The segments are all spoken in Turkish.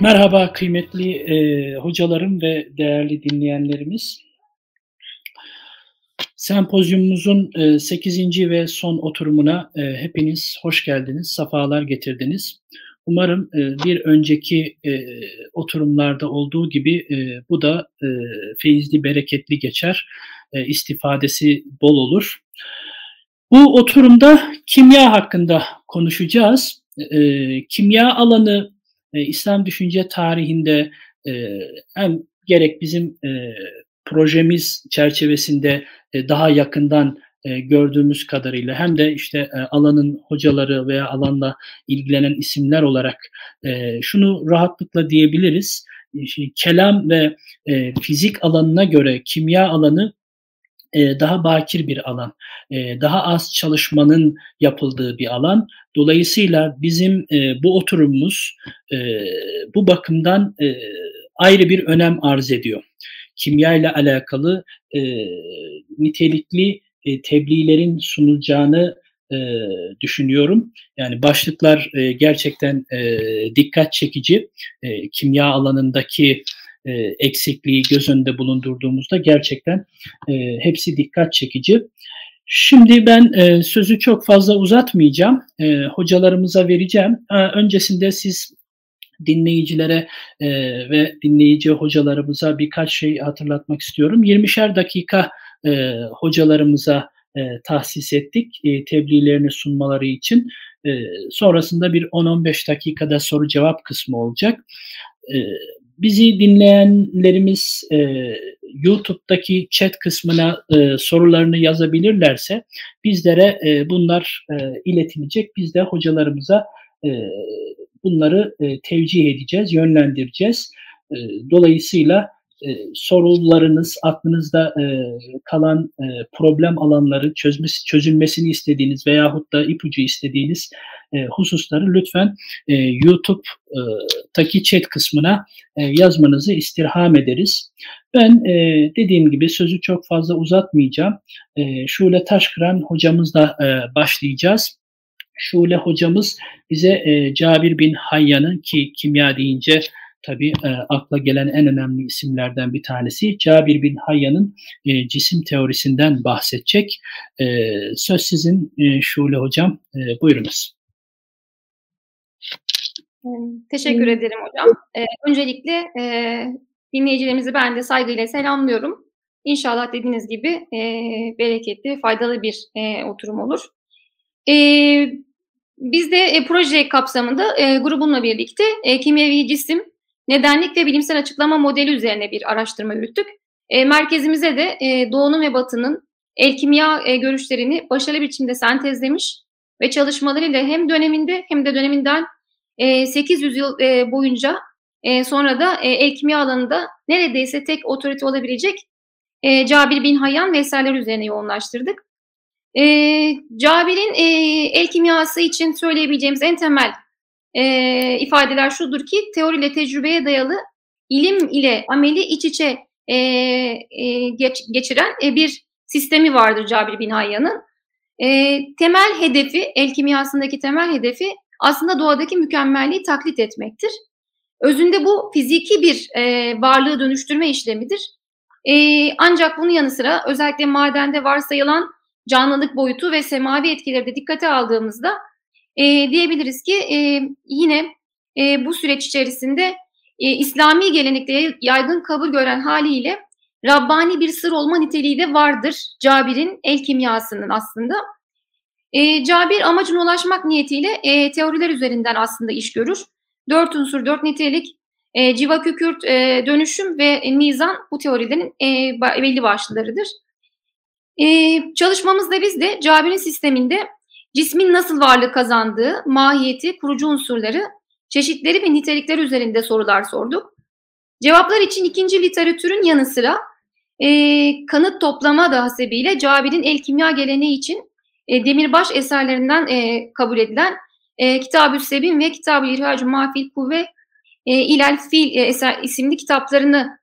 Merhaba kıymetli hocalarım ve değerli dinleyenlerimiz. Sempozyumumuzun 8. ve son oturumuna hepiniz hoş geldiniz, safalar getirdiniz. Umarım bir önceki oturumlarda olduğu gibi bu da feyizli, bereketli geçer, istifadesi bol olur. Bu oturumda kimya hakkında konuşacağız. Kimya alanı İslam düşünce tarihinde hem gerek bizim projemiz çerçevesinde daha yakından gördüğümüz kadarıyla hem de işte alanın hocaları veya alanla ilgilenen isimler olarak şunu rahatlıkla diyebiliriz. Kelam ve fizik alanına göre kimya alanı daha bakir bir alan, daha az çalışmanın yapıldığı bir alan. Dolayısıyla bizim bu oturumumuz bu bakımdan ayrı bir önem arz ediyor. Kimya ile alakalı nitelikli tebliğlerin sunulacağını düşünüyorum. Yani başlıklar gerçekten dikkat çekici. Kimya alanındaki eksikliği göz önünde bulundurduğumuzda gerçekten hepsi dikkat çekici. Şimdi ben sözü çok fazla uzatmayacağım. Hocalarımıza vereceğim. Öncesinde siz dinleyicilere ve dinleyici hocalarımıza birkaç şey hatırlatmak istiyorum. 20'şer dakika hocalarımıza tahsis ettik tebliğlerini sunmaları için. Sonrasında bir 10-15 dakikada soru cevap kısmı olacak. Bizi dinleyenlerimiz YouTube'daki chat kısmına sorularını yazabilirlerse bizlere bunlar iletilecek. Biz de hocalarımıza bunları tevcih edeceğiz, yönlendireceğiz. Dolayısıyla sorularınız, aklınızda kalan problem alanları, çözülmesini istediğiniz veyahut da ipucu istediğiniz hususları lütfen YouTube'daki chat kısmına yazmanızı istirham ederiz. Ben dediğim gibi sözü çok fazla uzatmayacağım. Şule Taşkıran hocamızla başlayacağız. Şule hocamız bize Cabir bin Hayyan'ın, ki kimya deyince tabii akla gelen en önemli isimlerden bir tanesi, Cabir bin Hayyan'ın cisim teorisinden bahsedecek. Söz sizin Şule hocam. Buyurunuz. Teşekkür ederim hocam. Öncelikle dinleyicilerimizi ben de saygıyla selamlıyorum. İnşallah dediğiniz gibi bereketli, faydalı bir oturum olur. Biz de proje kapsamında grubumla birlikte kimyevi cisim, nedenlik ve bilimsel açıklama modeli üzerine bir araştırma yürüttük. Merkezimize de Doğu'nun ve Batı'nın el-kimya görüşlerini başarılı biçimde sentezlemiş ve çalışmalarıyla hem döneminde hem de döneminden 800 yıl boyunca sonra da el-kimya alanında neredeyse tek otorite olabilecek Cabir bin Hayyan ve eserler üzerine yoğunlaştırdık. Cabir'in el kimyası için söyleyebileceğimiz en temel ifadeler şudur ki, teoriyle tecrübeye dayalı, ilim ile ameli iç içe geçiren bir sistemi vardır Cabir bin Hayyan'ın. Temel hedefi, el kimyasındaki temel hedefi aslında doğadaki mükemmelliği taklit etmektir. Özünde bu fiziki bir varlığı dönüştürme işlemidir. Ancak bunun yanı sıra özellikle madende varsayılan canlılık boyutu ve semavi etkileri de dikkate aldığımızda diyebiliriz ki yine bu süreç içerisinde İslami gelenekte yaygın kabul gören haliyle Rabbani bir sır olma niteliği de vardır Cabir'in el kimyasının aslında. Cabir amacına ulaşmak niyetiyle teoriler üzerinden aslında iş görür. 4 unsur, 4 nitelik, civa, kükürt, dönüşüm ve mizan bu teorilerin belli başlılarıdır. Çalışmamızda biz de Cabir'in sisteminde cismin nasıl varlık kazandığı, mahiyeti, kurucu unsurları, çeşitleri ve nitelikleri üzerinde sorular sorduk. Cevaplar için ikinci literatürün yanı sıra kanıt toplama da hasebiyle Cabir'in el kimya geleneği için Demirbaş eserlerinden kabul edilen Kitab-ül Sebin ve Kitab-ül İrhac-ül Mafil Kuvve İlel Fil isimli kitaplarını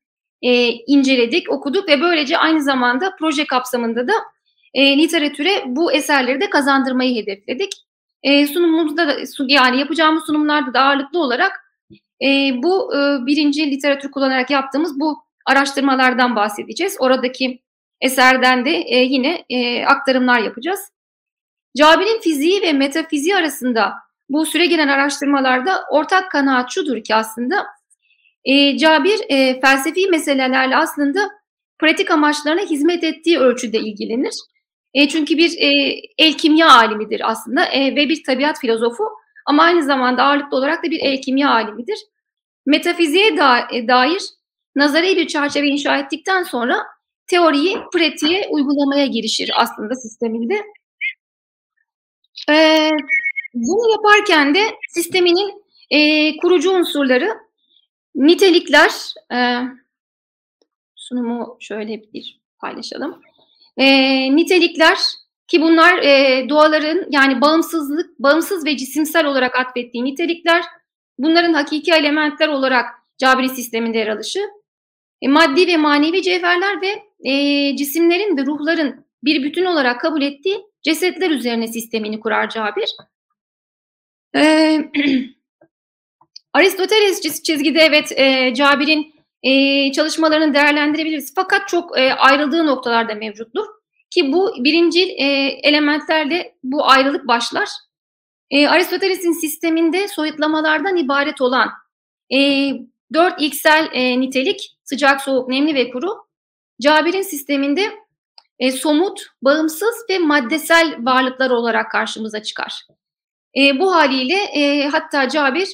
inceledik, okuduk ve böylece aynı zamanda proje kapsamında da literatüre bu eserleri de kazandırmayı hedefledik. Sunumumuzda da, yani yapacağımız sunumlarda da ağırlıklı olarak Bu birinci literatür kullanarak yaptığımız bu araştırmalardan bahsedeceğiz. Oradaki eserden de yine aktarımlar yapacağız. Cabir'in fiziği ve metafiziği arasında bu süregelen araştırmalarda ortak kanaat şudur ki aslında Cabir felsefi meselelerle aslında pratik amaçlarına hizmet ettiği ölçüde ilgilenir. Çünkü bir el kimya alimidir aslında ve bir tabiat filozofu ama aynı zamanda ağırlıklı olarak da bir el kimya alimidir. Metafiziğe dair nazari bir çerçeve inşa ettikten sonra teoriyi pratiğe uygulamaya girişir aslında sisteminde. Bunu yaparken de sisteminin kurucu unsurları, nitelikler, sunumu şöyle bir paylaşalım. Nitelikler ki bunlar doğaların yani bağımsız ve cisimsel olarak atfettiği nitelikler, bunların hakiki elementler olarak Cabiri sisteminde yer alışı, maddi ve manevi cevherler ve cisimlerin ve ruhların bir bütün olarak kabul ettiği cesetler üzerine sistemini kurar Cabir. Aristoteles çizgide evet Cabir'in çalışmalarını değerlendirebiliriz fakat çok ayrıldığı noktalarda mevcuttur ki bu birincil elementlerle bu ayrılık başlar. Aristoteles'in sisteminde soyutlamalardan ibaret olan dört ilksel nitelik sıcak, soğuk, nemli ve kuru, Cabir'in sisteminde somut, bağımsız ve maddesel varlıklar olarak karşımıza çıkar. Bu haliyle hatta Cabir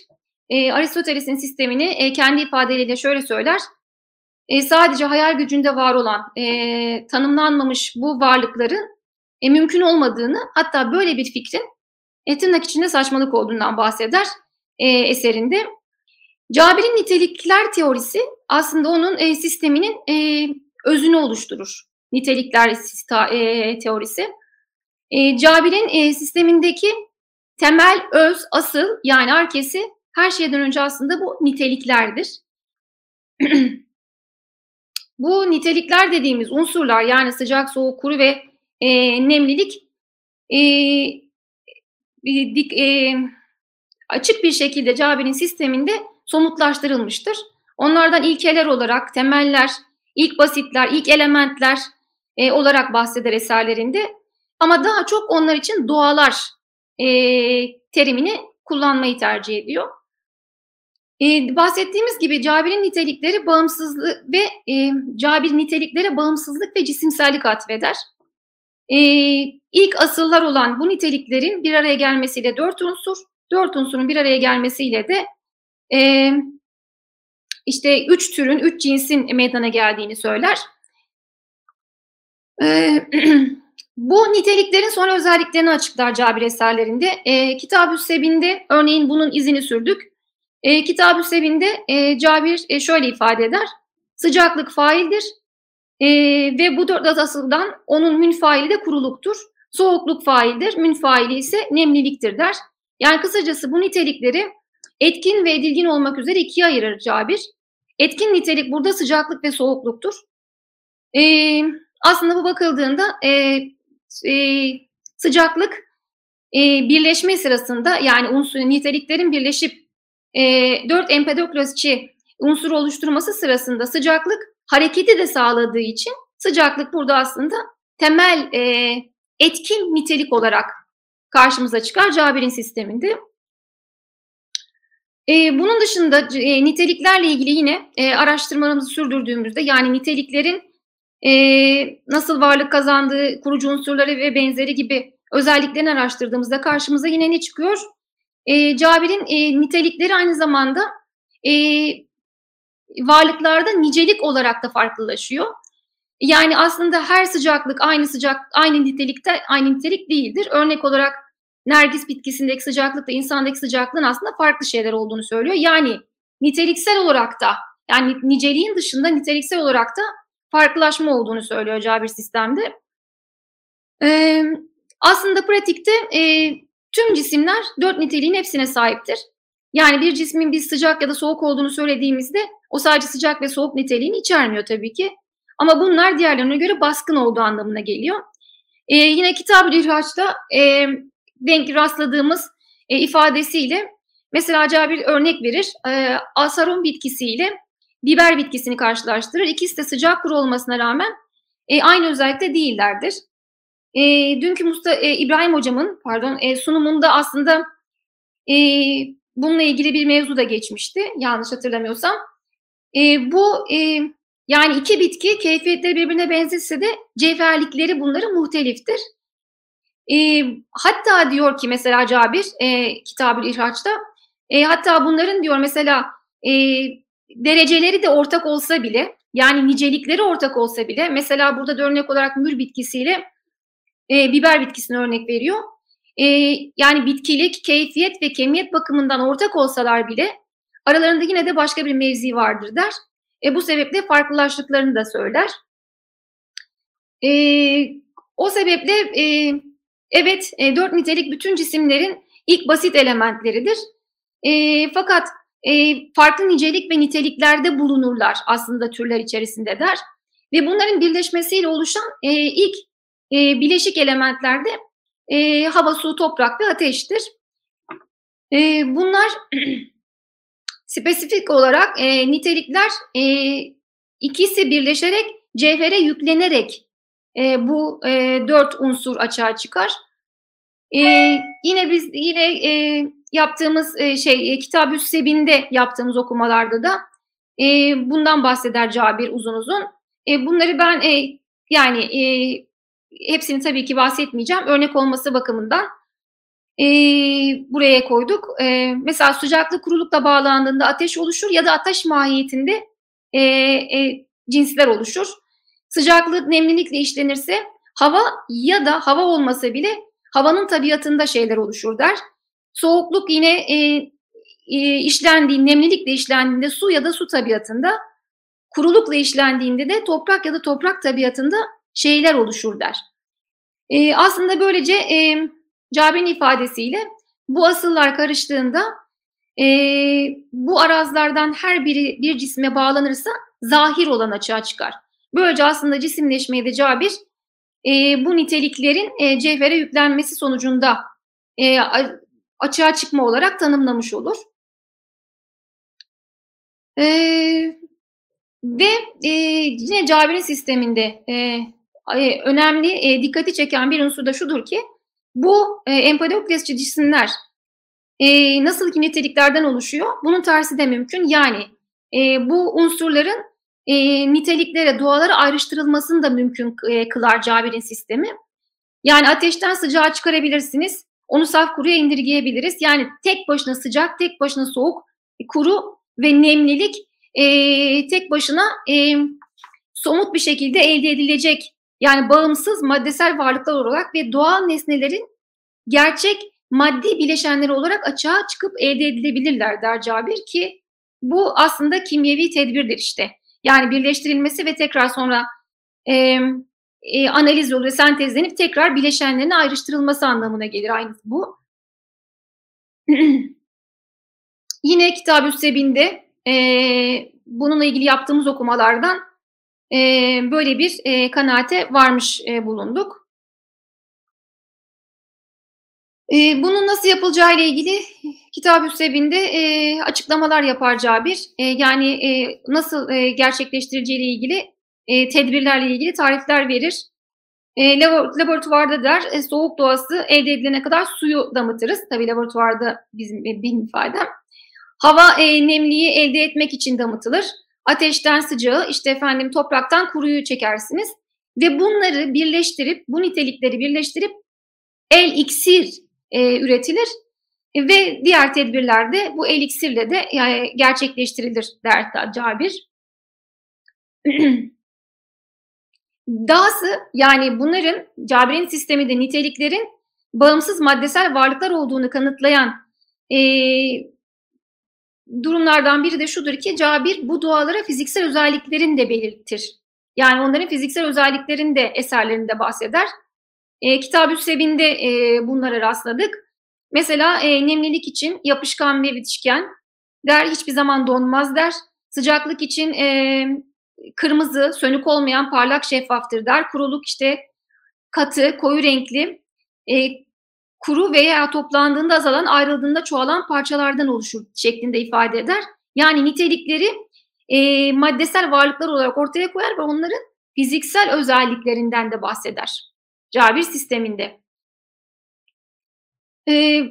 Aristoteles'in sistemini kendi ifadeleriyle şöyle söyler. Sadece hayal gücünde var olan tanımlanmamış bu varlıkların mümkün olmadığını, hatta böyle bir fikrin tırnak içinde saçmalık olduğundan bahseder eserinde. Cabir'in nitelikler teorisi aslında onun sisteminin özünü oluşturur. Nitelikler teorisi. Cabir'in sistemindeki temel, öz, asıl yani arkesi her şeyden önce aslında bu niteliklerdir. Bu nitelikler dediğimiz unsurlar yani sıcak, soğuk, kuru ve nemlilik açık bir şekilde Cabir'in sisteminde somutlaştırılmıştır. Onlardan ilkeler olarak temeller, ilk basitler, ilk elementler olarak bahseder eserlerinde. Ama daha çok onlar için doğalar terimini kullanmayı tercih ediyor. Bahsettiğimiz gibi Cabir'in nitelikleri bağımsızlık ve Cabir niteliklere bağımsızlık ve cisimsellik atfeder. İlk asıllar olan bu niteliklerin bir araya gelmesiyle dört unsurun bir araya gelmesiyle de işte üç türün, üç cinsin meydana geldiğini söyler. Bu niteliklerin sonra özelliklerini açıklar Cabir eserlerinde. Kitab-ı Sebin'de örneğin bunun izini sürdük. Kitab-ı Sebin'de Cabir şöyle ifade eder. Sıcaklık faildir ve bu dört asıldan onun münfaili de kuruluktur. Soğukluk faildir, münfaili ise nemliliktir der. Yani kısacası bu nitelikleri etkin ve edilgin olmak üzere ikiye ayırır Cabir. Etkin nitelik burada sıcaklık ve soğukluktur. Aslında bu bakıldığında sıcaklık birleşme sırasında yani niteliklerin birleşip 4 empedoklasçı unsur oluşturması sırasında sıcaklık hareketi de sağladığı için sıcaklık burada aslında temel etkin nitelik olarak karşımıza çıkar Cabir'in sisteminde. Bunun dışında niteliklerle ilgili yine araştırmalarımızı sürdürdüğümüzde yani niteliklerin nasıl varlık kazandığı, kurucu unsurları ve benzeri gibi özelliklerini araştırdığımızda karşımıza yine ne çıkıyor? Cabir'in nitelikleri aynı zamanda varlıklarda nicelik olarak da farklılaşıyor. Yani aslında her sıcaklık aynı nitelik değildir. Örnek olarak nergis bitkisindeki sıcaklıkla insandaki sıcaklığın aslında farklı şeyler olduğunu söylüyor. Yani niteliksel olarak da yani niceliğin dışında niteliksel olarak da farklılaşma olduğunu söylüyor Cabir sistemde. Aslında pratikte tüm cisimler dört niteliğin hepsine sahiptir. Yani bir cismin biz sıcak ya da soğuk olduğunu söylediğimizde o sadece sıcak ve soğuk niteliğini içermiyor tabii ki. Ama bunlar diğerlerine göre baskın olduğu anlamına geliyor. Yine Kitab-ı İhraç'ta denk rastladığımız ifadesiyle Mesela Cabir örnek verir. Asarum bitkisiyle biber bitkisini karşılaştırır. İkisi de sıcak kuru olmasına rağmen aynı özellikte değillerdir. Dünkü İbrahim hocamın sunumunda aslında bununla ilgili bir mevzu da geçmişti. Yanlış hatırlamıyorsam. Yani iki bitki keyfiyetleri birbirine benzese de cevherlikleri bunların muhteliftir. Hatta diyor ki mesela Cabir Kitab-ül İhraç'ta hatta bunların diyor mesela dereceleri de ortak olsa bile, yani nicelikleri ortak olsa bile, mesela burada da örnek olarak mür bitkisiyle biber bitkisini örnek veriyor. Yani bitkilik, keyfiyet ve kemiyet bakımından ortak olsalar bile aralarında yine de başka bir mevzi vardır der. Bu sebeple farklılaştıklarını da söyler. O sebeple evet dört nitelik bütün cisimlerin ilk basit elementleridir. Fakat farklı nicelik ve niteliklerde bulunurlar aslında türler içerisinde der. Ve bunların birleşmesiyle oluşan ilk bileşik elementlerde hava, su, toprak ve ateştir. Bunlar spesifik olarak nitelikler ikisi birleşerek, cevhere yüklenerek bu dört unsur açığa çıkar. Yine biz yaptığımız Kitab-ül Sebin'de yaptığımız okumalarda da bundan bahseder Cabir uzun uzun. Bunları ben hepsini tabii ki bahsetmeyeceğim. Örnek olması bakımından buraya koyduk. Mesela sıcaklık kurulukla bağlandığında ateş oluşur ya da ateş mahiyetinde cinsler oluşur. Sıcaklık nemlilikle işlenirse hava ya da hava olmasa bile havanın tabiatında şeyler oluşur der. Soğukluk yine nemlilikle işlendiğinde su ya da su tabiatında, kurulukla işlendiğinde de toprak ya da toprak tabiatında şeyler oluşur der. Aslında böylece Cabir'in ifadesiyle bu asıllar karıştığında bu arazlardan her biri bir cisme bağlanırsa zahir olan açığa çıkar. Böylece aslında cisimleşmeyi de Cabir bu niteliklerin cevhere yüklenmesi sonucunda açığa çıkma olarak tanımlamış olur. Ve yine Cabir'in sisteminde önemli dikkati çeken bir unsur da şudur ki bu Empedokles cisimler nasıl ki niteliklerden oluşuyor, bunun tersi de mümkün. Yani bu unsurların niteliklere, doğalara ayrıştırılmasını da mümkün kılar Cabir'in sistemi. Yani ateşten sıcağı çıkarabilirsiniz, onu saf kuruya indirgeyebiliriz. Yani tek başına sıcak, tek başına soğuk, kuru ve nemlilik tek başına somut bir şekilde elde edilecek, yani bağımsız maddesel varlıklar olarak ve doğal nesnelerin gerçek maddi bileşenleri olarak açığa çıkıp elde edilebilirler der Cabir ki bu aslında kimyevi tedbirdir işte. Yani birleştirilmesi ve tekrar sonra analiz yoluyla sentezlenip tekrar bileşenlerin ayrıştırılması anlamına gelir aynı bu. Yine Kitab-ül Sebin'de bununla ilgili yaptığımız okumalardan böyle bir kanaate varmış bulunduk. Bunun nasıl yapılacağı ile ilgili Kitab-ül Sebin'de açıklamalar yapar Cabir. Yani nasıl gerçekleştirileceği ile ilgili tedbirlerle ilgili tarifler verir. Laboratuvarda der soğuk doğası elde edilene kadar suyu damıtırız. Tabii laboratuvarda benim ifadem. Hava nemliği elde etmek için damıtılır. Ateşten sıcağı, topraktan kuruyu çekersiniz. Ve bunları birleştirip, bu nitelikleri birleştirip el iksir üretilir. Ve diğer tedbirlerde bu el iksirle de gerçekleştirilir der Cabir. Dahası yani bunların Cabir'in sisteminde niteliklerin bağımsız maddesel varlıklar olduğunu kanıtlayan durumlardan biri de şudur ki Cabir bu doğalara fiziksel özelliklerini de belirtir. Yani onların fiziksel özelliklerini de eserlerinde bahseder. Kitab-ül Sebin'de bunlara rastladık. Mesela nemlilik için yapışkan ve bitişken der, hiçbir zaman donmaz der. Sıcaklık için kırmızı, sönük olmayan, parlak şeffaftır der. Kuruluk katı, koyu renkli, kuru veya toplandığında azalan, ayrıldığında çoğalan parçalardan oluşur şeklinde ifade eder. Yani nitelikleri maddesel varlıklar olarak ortaya koyar ve onların fiziksel özelliklerinden de bahseder Cabir sisteminde.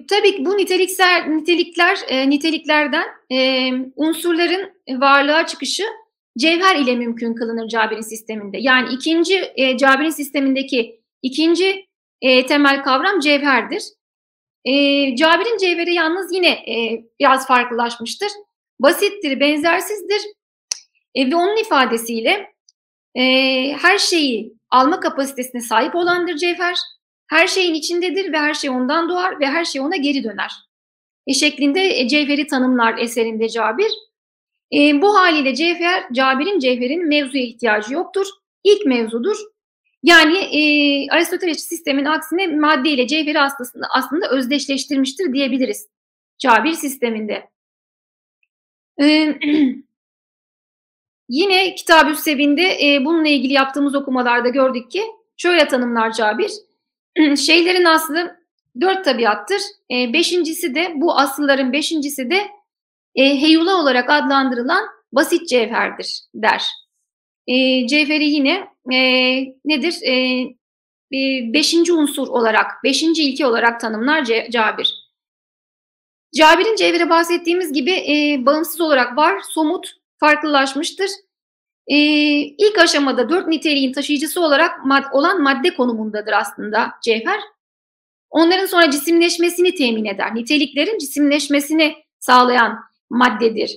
Tabii ki bu niteliklerden unsurların varlığa çıkışı cevher ile mümkün kılınır Cabir'in sisteminde. Yani Cabir'in sistemindeki ikinci temel kavram cevherdir. Cabir'in cevheri yalnız yine biraz farklılaşmıştır. Basittir, benzersizdir ve onun ifadesiyle her şeyi alma kapasitesine sahip olandır cevher. Her şeyin içindedir ve her şey ondan doğar ve her şey ona geri döner şeklinde cevheri tanımlar eserinde Cabir. Bu haliyle Cabir'in mevzuya ihtiyacı yoktur. İlk mevzudur. Yani Aristoteles sistemin aksine madde ile cevheri aslında özdeşleştirmiştir diyebiliriz Cabir sisteminde. Yine Kitab-ı Sevim'de bununla ilgili yaptığımız okumalarda gördük ki şöyle tanımlar Cabir. Şeylerin aslı 4 tabiattır. Bu asılların beşincisi de heyula olarak adlandırılan basit cevherdir der. Cevheri yine nedir? Beşinci ilke olarak tanımlar Cabir. Cabir'in cevheri bahsettiğimiz gibi bağımsız olarak var, somut, farklılaşmıştır. İlk aşamada 4 niteliğin taşıyıcısı olarak olan madde konumundadır aslında cevher. Onların sonra cisimleşmesini temin eder. Niteliklerin cisimleşmesini sağlayan maddedir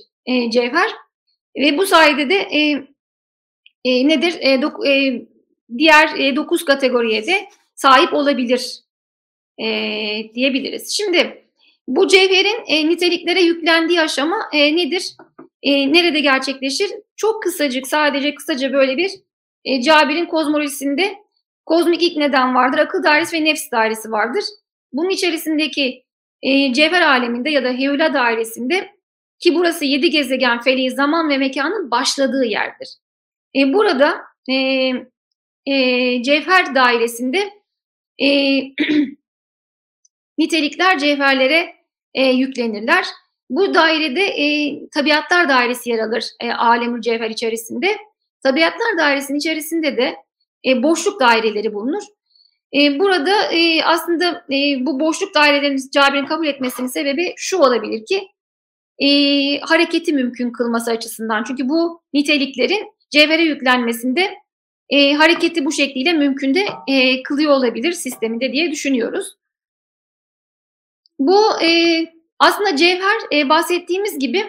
cevher. Ve bu sayede de diğer 9 kategoriye de sahip olabilir diyebiliriz. Şimdi bu cevherin niteliklere yüklendiği aşama nedir? Nerede gerçekleşir? Çok kısaca böyle bir Cabir'in kozmolojisinde kozmik ilk neden vardır, akıl dairesi ve nefs dairesi vardır. Bunun içerisindeki cevher aleminde ya da heyula dairesinde, ki burası 7 gezegen feleği zaman ve mekanın başladığı yerdir. Burada cevher dairesinde nitelikler cevherlere yüklenirler. Bu dairede tabiatlar dairesi yer alır alem-ül cevher içerisinde. Tabiatlar dairesinin içerisinde de boşluk daireleri bulunur. Burada aslında bu boşluk dairelerini Cabir'in kabul etmesinin sebebi şu olabilir ki hareketi mümkün kılması açısından. Çünkü bu niteliklerin cevhere yüklenmesinde hareketi bu şekliyle mümkün de kılıyor olabilir sisteminde diye düşünüyoruz. Bu aslında cevher bahsettiğimiz gibi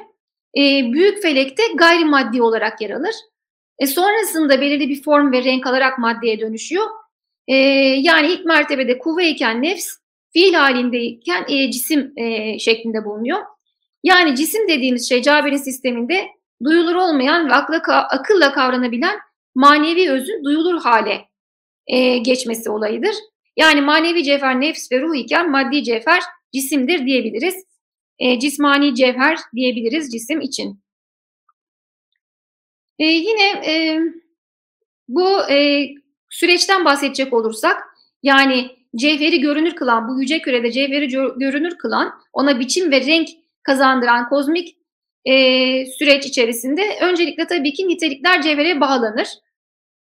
büyük felekte gayrimaddi olarak yer alır. Sonrasında belirli bir form ve renk alarak maddeye dönüşüyor. Yani ilk mertebede kuvveyken nefs, fiil halindeyken cisim şeklinde bulunuyor. Yani cisim dediğimiz şey Cabir'in sisteminde duyulur olmayan ve akılla kavranabilen manevi özün duyulur hale geçmesi olayıdır. Yani manevi cevher nefs ve ruh iken maddi cevher cisimdir diyebiliriz. Cismani cevher diyebiliriz cisim için. Yine bu süreçten bahsedecek olursak, yani cevheri görünür kılan, bu yüce kürede cevheri görünür kılan, ona biçim ve renk kazandıran kozmik süreç içerisinde öncelikle tabii ki nitelikler cevhere bağlanır.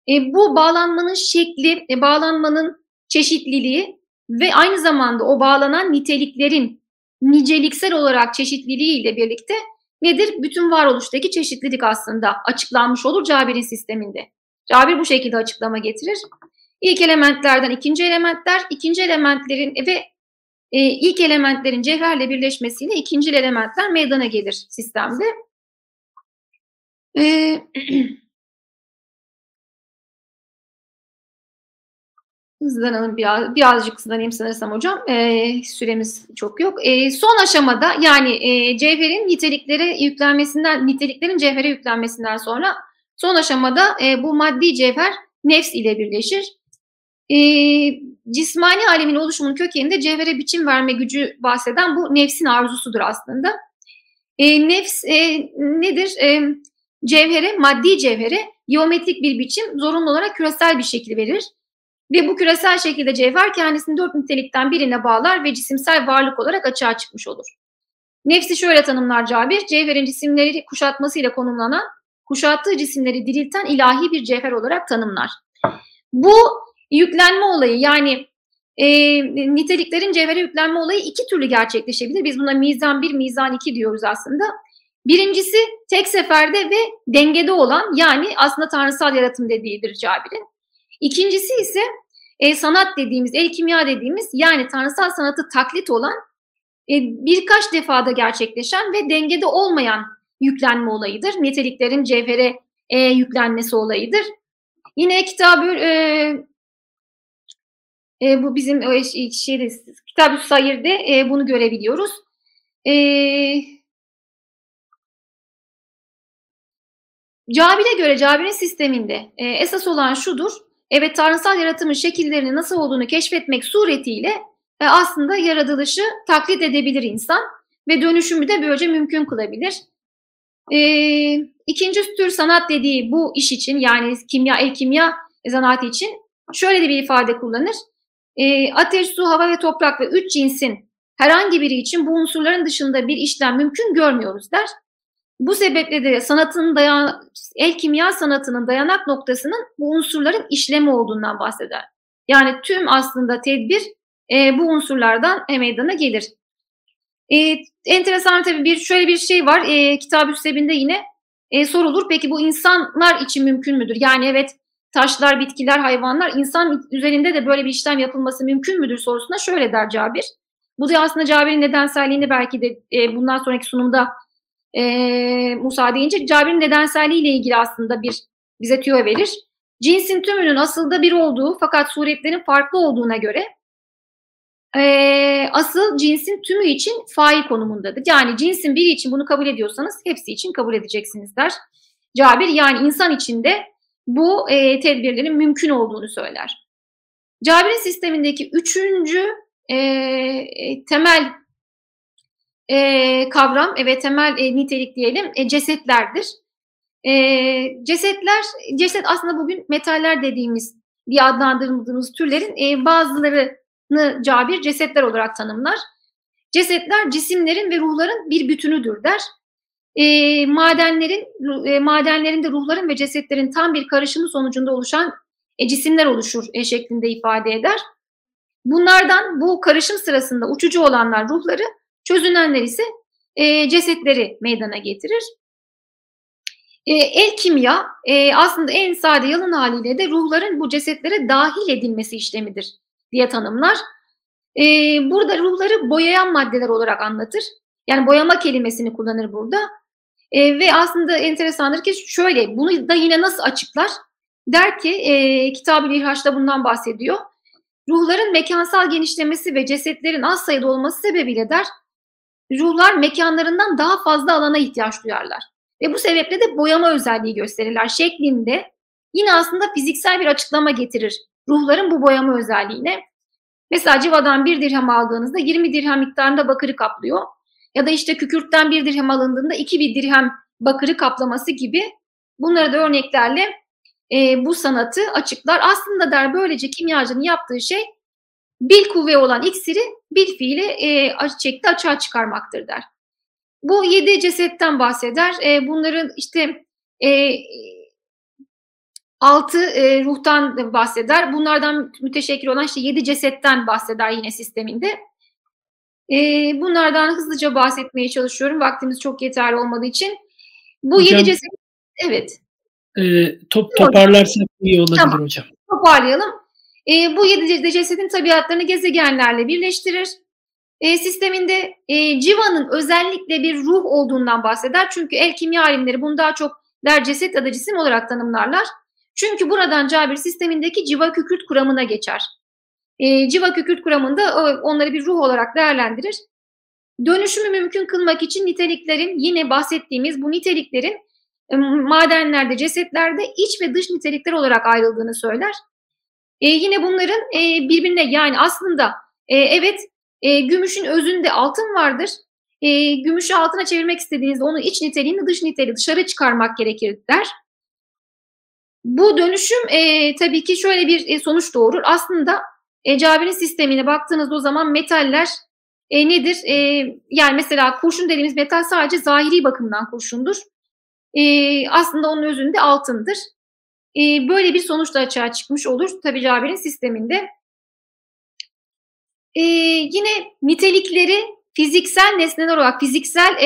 Bu bağlanmanın şekli, bağlanmanın çeşitliliği ve aynı zamanda o bağlanan niteliklerin niceliksel olarak çeşitliliği ile birlikte nedir? Bütün varoluştaki çeşitlilik aslında açıklanmış olur Cabir'in sisteminde. Cabir bu şekilde açıklama getirir. İlk elementlerden ikinci elementler, ilk elementlerin cevherle birleşmesiyle ikinci elementler meydana gelir sistemde. Hızlanalım birazcık hızlanayım sanırsam hocam. Süremiz çok yok. Son aşamada, yani cevherin niteliklerin cevhere yüklenmesinden sonra son aşamada bu maddi cevher nefs ile birleşir. Cismani alemin oluşumunun kökeninde cevhere biçim verme gücü bahseden bu nefsin arzusudur aslında. Nefs nedir? Maddi cevhere geometrik bir biçim zorunlu olarak küresel bir şekil verir. Ve bu küresel şekilde cevher kendisini 4 nitelikten birine bağlar ve cisimsel varlık olarak açığa çıkmış olur. Nefsi şöyle tanımlar Cabir, cevherin cisimleri kuşatmasıyla konumlanan, kuşattığı cisimleri dirilten ilahi bir cevher olarak tanımlar. Bu yüklenme olayı, yani niteliklerin cevhere yüklenme olayı iki türlü gerçekleşebilir. Biz buna mizan 1, mizan 2 diyoruz aslında. Birincisi tek seferde ve dengede olan, yani aslında tanrısal yaratım dediğidir Cabir'in. İkincisi ise sanat dediğimiz, el kimya dediğimiz, yani tanrısal sanatı taklit olan, birkaç defada gerçekleşen ve dengede olmayan yüklenme olayıdır. Niteliklerin cevhere yüklenmesi olayıdır. Yine kitabı bu bizim Kitab-ı Sayr'de bunu görebiliyoruz. Cabir'e göre, Cabir'in sisteminde esas olan şudur. Evet, tanrısal yaratımın şekillerinin nasıl olduğunu keşfetmek suretiyle aslında yaratılışı taklit edebilir insan ve dönüşümü de böylece mümkün kılabilir. İkinci tür sanat dediği bu iş için, yani kimya, el kimya zanaatı için şöyle de bir ifade kullanır. Ateş, su, hava ve toprak ve üç cinsin herhangi biri için bu unsurların dışında bir işlem mümkün görmüyoruz der. Bu sebeple de sanatın el kimya sanatının dayanak noktasının bu unsurların işlemi olduğundan bahseder. Yani tüm aslında tedbir bu unsurlardan meydana gelir. Enteresan tabii şöyle bir şey var. Kitab-ı Üsleb'inde yine sorulur. Peki bu insanlar için mümkün müdür? Yani evet, taşlar, bitkiler, hayvanlar, insan üzerinde de böyle bir işlem yapılması mümkün müdür sorusuna şöyle der Cabir. Bu da aslında Cabir'in nedenselliğini belki de bundan sonraki sunumda Musa deyince Cabir'in nedenselliğiyle ilgili aslında bize tüyo verir. Cinsin tümünün aslında bir olduğu fakat suretlerin farklı olduğuna göre asıl cinsin tümü için fail konumundadır. Yani cinsin biri için bunu kabul ediyorsanız hepsi için kabul edeceksiniz der Cabir. Yani insan için de bu tedbirlerin mümkün olduğunu söyler. Cabir'in sistemindeki üçüncü temel kavram, evet temel nitelik diyelim, cesetlerdir. Ceset aslında bugün metaller dediğimiz diye adlandırdığımız türlerin bazılarını Cabir cesetler olarak tanımlar. Cesetler cisimlerin ve ruhların bir bütünüdür der. Madenlerinde ruhların ve cesetlerin tam bir karışımı sonucunda oluşan cisimler oluşur şeklinde ifade eder. Bunlardan bu karışım sırasında uçucu olanlar ruhları, çözünenler ise cesetleri meydana getirir. El kimya aslında en sade yalın haliyle de ruhların bu cesetlere dahil edilmesi işlemidir diye tanımlar. Burada ruhları boyayan maddeler olarak anlatır. Yani boyama kelimesini kullanır burada. Ve aslında enteresandır ki şöyle, bunu da yine nasıl açıklar? Der ki Kitab-ı İlhaç'ta bundan bahsediyor. Ruhların mekansal genişlemesi ve cesetlerin az sayıda olması sebebiyle der, ruhlar mekanlarından daha fazla alana ihtiyaç duyarlar. Ve bu sebeple de boyama özelliği gösterirler şeklinde yine aslında fiziksel bir açıklama getirir ruhların bu boyama özelliğine. Mesela civadan 1 dirhem aldığınızda 20 dirhem miktarında bakırı kaplıyor. Ya da işte kükürtten 1 dirhem alındığında 2 dirhem bakırı kaplaması gibi, bunlara da örneklerle bu sanatı açıklar. Aslında der böylece kimyacının yaptığı şey bil kuvve olan iksiri bil fiili şekli açığa çıkarmaktır der. Bu 7 cesetten bahseder. Bunların işte 6 ruhtan bahseder. Bunlardan müteşekkil olan işte 7 cesetten bahseder yine sisteminde. Bunlardan hızlıca bahsetmeye çalışıyorum. Vaktimiz çok yeterli olmadığı için. Bu hocam, 7 ceset... Evet. Toparlarsak iyi olabilir tamam, hocam. Toparlayalım. Bu 7 cesedin tabiatlarını gezegenlerle birleştirir. Sisteminde civanın özellikle bir ruh olduğundan bahseder. Çünkü el kimya alimleri bunu daha çok der ceset ya da cisim olarak tanımlarlar. Çünkü buradan Cabir sistemindeki civa kükürt kuramına geçer. Civa kükürt kuramında onları bir ruh olarak değerlendirir. Dönüşümü mümkün kılmak için niteliklerin, yine bahsettiğimiz bu niteliklerin madenlerde, cesetlerde iç ve dış nitelikler olarak ayrıldığını söyler. Yine bunların birbirine, yani aslında evet gümüşün özünde altın vardır. Gümüşü altına çevirmek istediğinizde onun iç niteliğini dış niteliği dışarı çıkarmak gerekir der. Bu dönüşüm tabii ki şöyle bir sonuç doğurur. Aslında Cabir'in sistemine baktığınızda o zaman metaller nedir? Yani mesela kurşun dediğimiz metal sadece zahiri bakımdan kurşundur. Aslında onun özünde altındır. Böyle bir sonuç da açığa çıkmış olur tabii Cabir'in sisteminde. Yine nitelikleri fiziksel nesneler olarak, fiziksel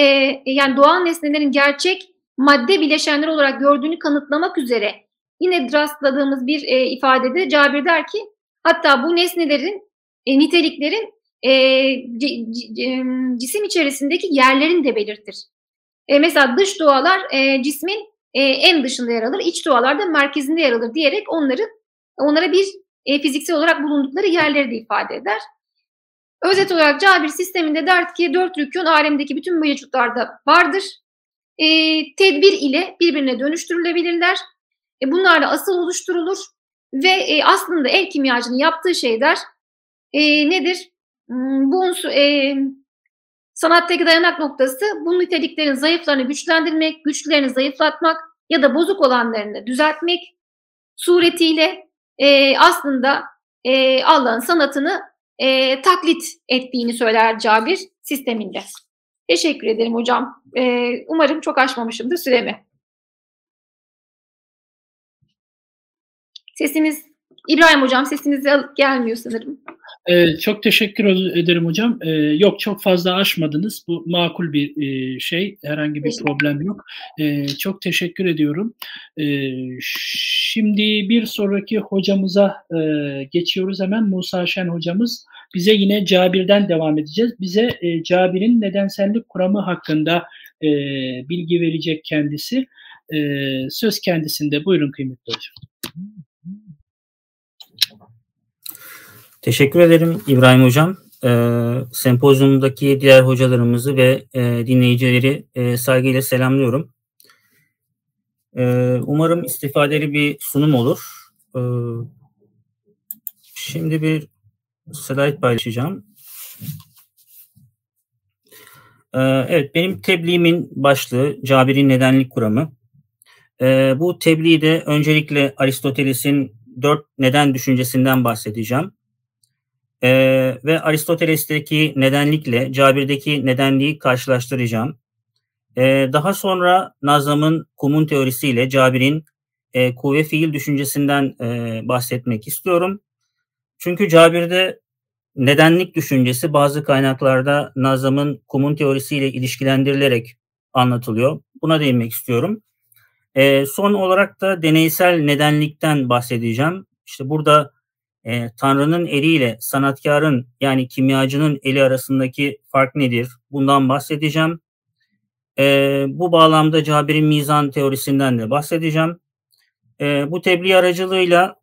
yani doğal nesnelerin gerçek madde bileşenleri olarak gördüğünü kanıtlamak üzere yine rastladığımız bir ifadede Cabir der ki, hatta bu nesnelerin niteliklerin cisim içerisindeki yerlerini de belirtir. Mesela dış doğalar cismin en dışında yer alır, iç doğalar da merkezinde yer alır diyerek onlara bir fiziksel olarak bulundukları yerleri de ifade eder. Özet olarak Cabir sisteminde der ki dört rükün alemdeki bütün mevcutlarda vardır. Tedbir ile birbirine dönüştürülebilirler. Bunlarla asıl oluşturulur ve aslında el kimyacının yaptığı şey der nedir? Bu sanattaki dayanak noktası bu niteliklerin zayıflarını güçlendirmek, güçlerini zayıflatmak ya da bozuk olanlarını düzeltmek suretiyle aslında Allah'ın sanatını taklit ettiğini söyler Cabir sisteminde. Teşekkür ederim hocam. Umarım çok aşmamışımdır süremi. İbrahim hocam sesiniz gelmiyor sanırım. Çok teşekkür ederim hocam. Yok, çok fazla aşmadınız. Bu makul bir şey. Herhangi bir problem yok. Çok teşekkür ediyorum. Şimdi bir sonraki hocamıza geçiyoruz hemen. Musa Şen hocamız. Bize yine Cabir'den devam edeceğiz. Bize Cabir'in nedensellik kuramı hakkında bilgi verecek kendisi. Söz kendisinde. Buyurun kıymetli hocam. Teşekkür ederim İbrahim hocam. Sempozyumdaki diğer hocalarımızı ve dinleyicileri saygıyla selamlıyorum. Umarım istifadeli bir sunum olur. Şimdi bir slide paylaşacağım. Evet, benim tebliğimin başlığı Cabir'in nedenlik kuramı. Bu tebliğde öncelikle Aristoteles'in 4 neden düşüncesinden bahsedeceğim. Ve Aristoteles'teki nedenlikle Cabir'deki nedenliği karşılaştıracağım. Daha sonra Nazam'ın kumun teorisiyle Cabir'in kuvve fiil düşüncesinden bahsetmek istiyorum. Çünkü Cabir'de nedenlik düşüncesi bazı kaynaklarda Nazam'ın kumun teorisiyle ilişkilendirilerek anlatılıyor. Buna değinmek istiyorum. Son olarak da deneysel nedenlikten bahsedeceğim. İşte burada Tanrı'nın eliyle sanatkarın yani kimyacının eli arasındaki fark nedir? Bundan bahsedeceğim. Bu bağlamda Cabir'in mizan teorisinden de bahsedeceğim. Bu tebliğ aracılığıyla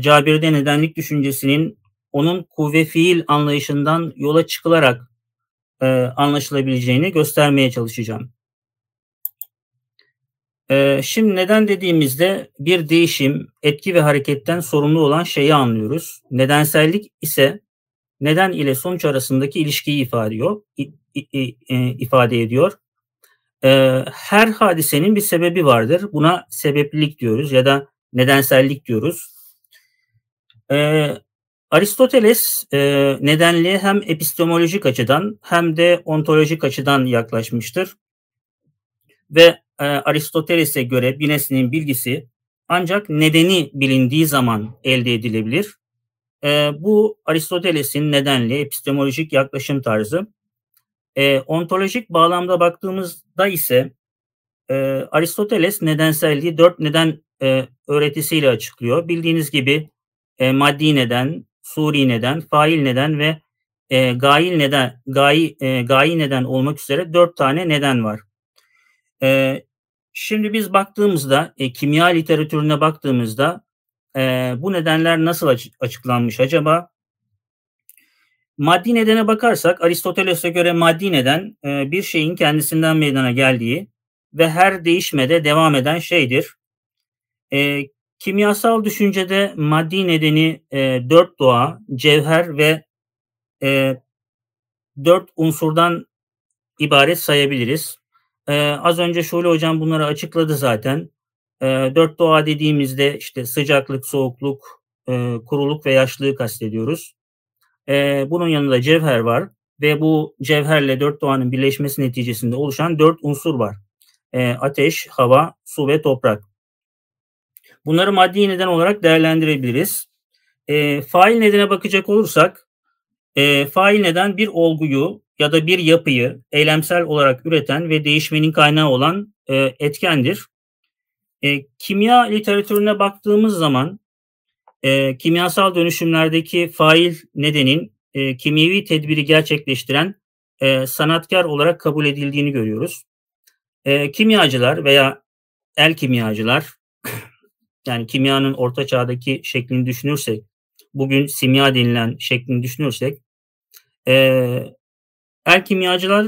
Cabir'de nedenlik düşüncesinin onun kuvve fiil anlayışından yola çıkılarak anlaşılabileceğini göstermeye çalışacağım. Şimdi neden dediğimizde bir değişim, etki ve hareketten sorumlu olan şeyi anlıyoruz. Nedensellik ise neden ile sonuç arasındaki ilişkiyi ifade ediyor. Her hadisenin bir sebebi vardır. Buna sebeplilik diyoruz ya da nedensellik diyoruz. Aristoteles nedenliğe hem epistemolojik açıdan hem de ontolojik açıdan yaklaşmıştır. Ve Aristoteles'e göre bir nesnenin bilgisi ancak nedeni bilindiği zaman elde edilebilir. Bu Aristoteles'in nedenli epistemolojik yaklaşım tarzı. Ontolojik bağlamda baktığımızda ise Aristoteles nedenselliği 4 neden öğretisiyle açıklıyor. Bildiğiniz gibi maddi neden, suri neden, fail neden ve gayi neden olmak üzere 4 tane neden var. Şimdi biz baktığımızda kimya literatürüne baktığımızda bu nedenler nasıl açıklanmış acaba? Maddi nedene bakarsak Aristoteles'e göre maddi neden bir şeyin kendisinden meydana geldiği ve her değişmede devam eden şeydir. Kimyasal düşüncede maddi nedeni 4 doğa, cevher ve 4 unsurdan ibaret sayabiliriz. Az önce Şule hocam bunları açıkladı zaten. Dört doğa dediğimizde işte sıcaklık, soğukluk, kuruluk ve yaşlılığı kastediyoruz. Bunun yanında cevher var ve bu cevherle dört doğanın birleşmesi neticesinde oluşan dört unsur var. Ateş, hava, su ve toprak. Bunları maddi neden olarak değerlendirebiliriz. Fail nedene bakacak olursak, fail neden bir olguyu ya da bir yapıyı eylemsel olarak üreten ve değişmenin kaynağı olan etkendir. Kimya literatürüne baktığımız zaman kimyasal dönüşümlerdeki fail nedenin kimyevi tedbiri gerçekleştiren sanatkar olarak kabul edildiğini görüyoruz. Kimyacılar veya el kimyacılar, yani kimyanın orta çağdaki şeklini düşünürsek, bugün simya denilen şeklini düşünürsek, el kimyacılar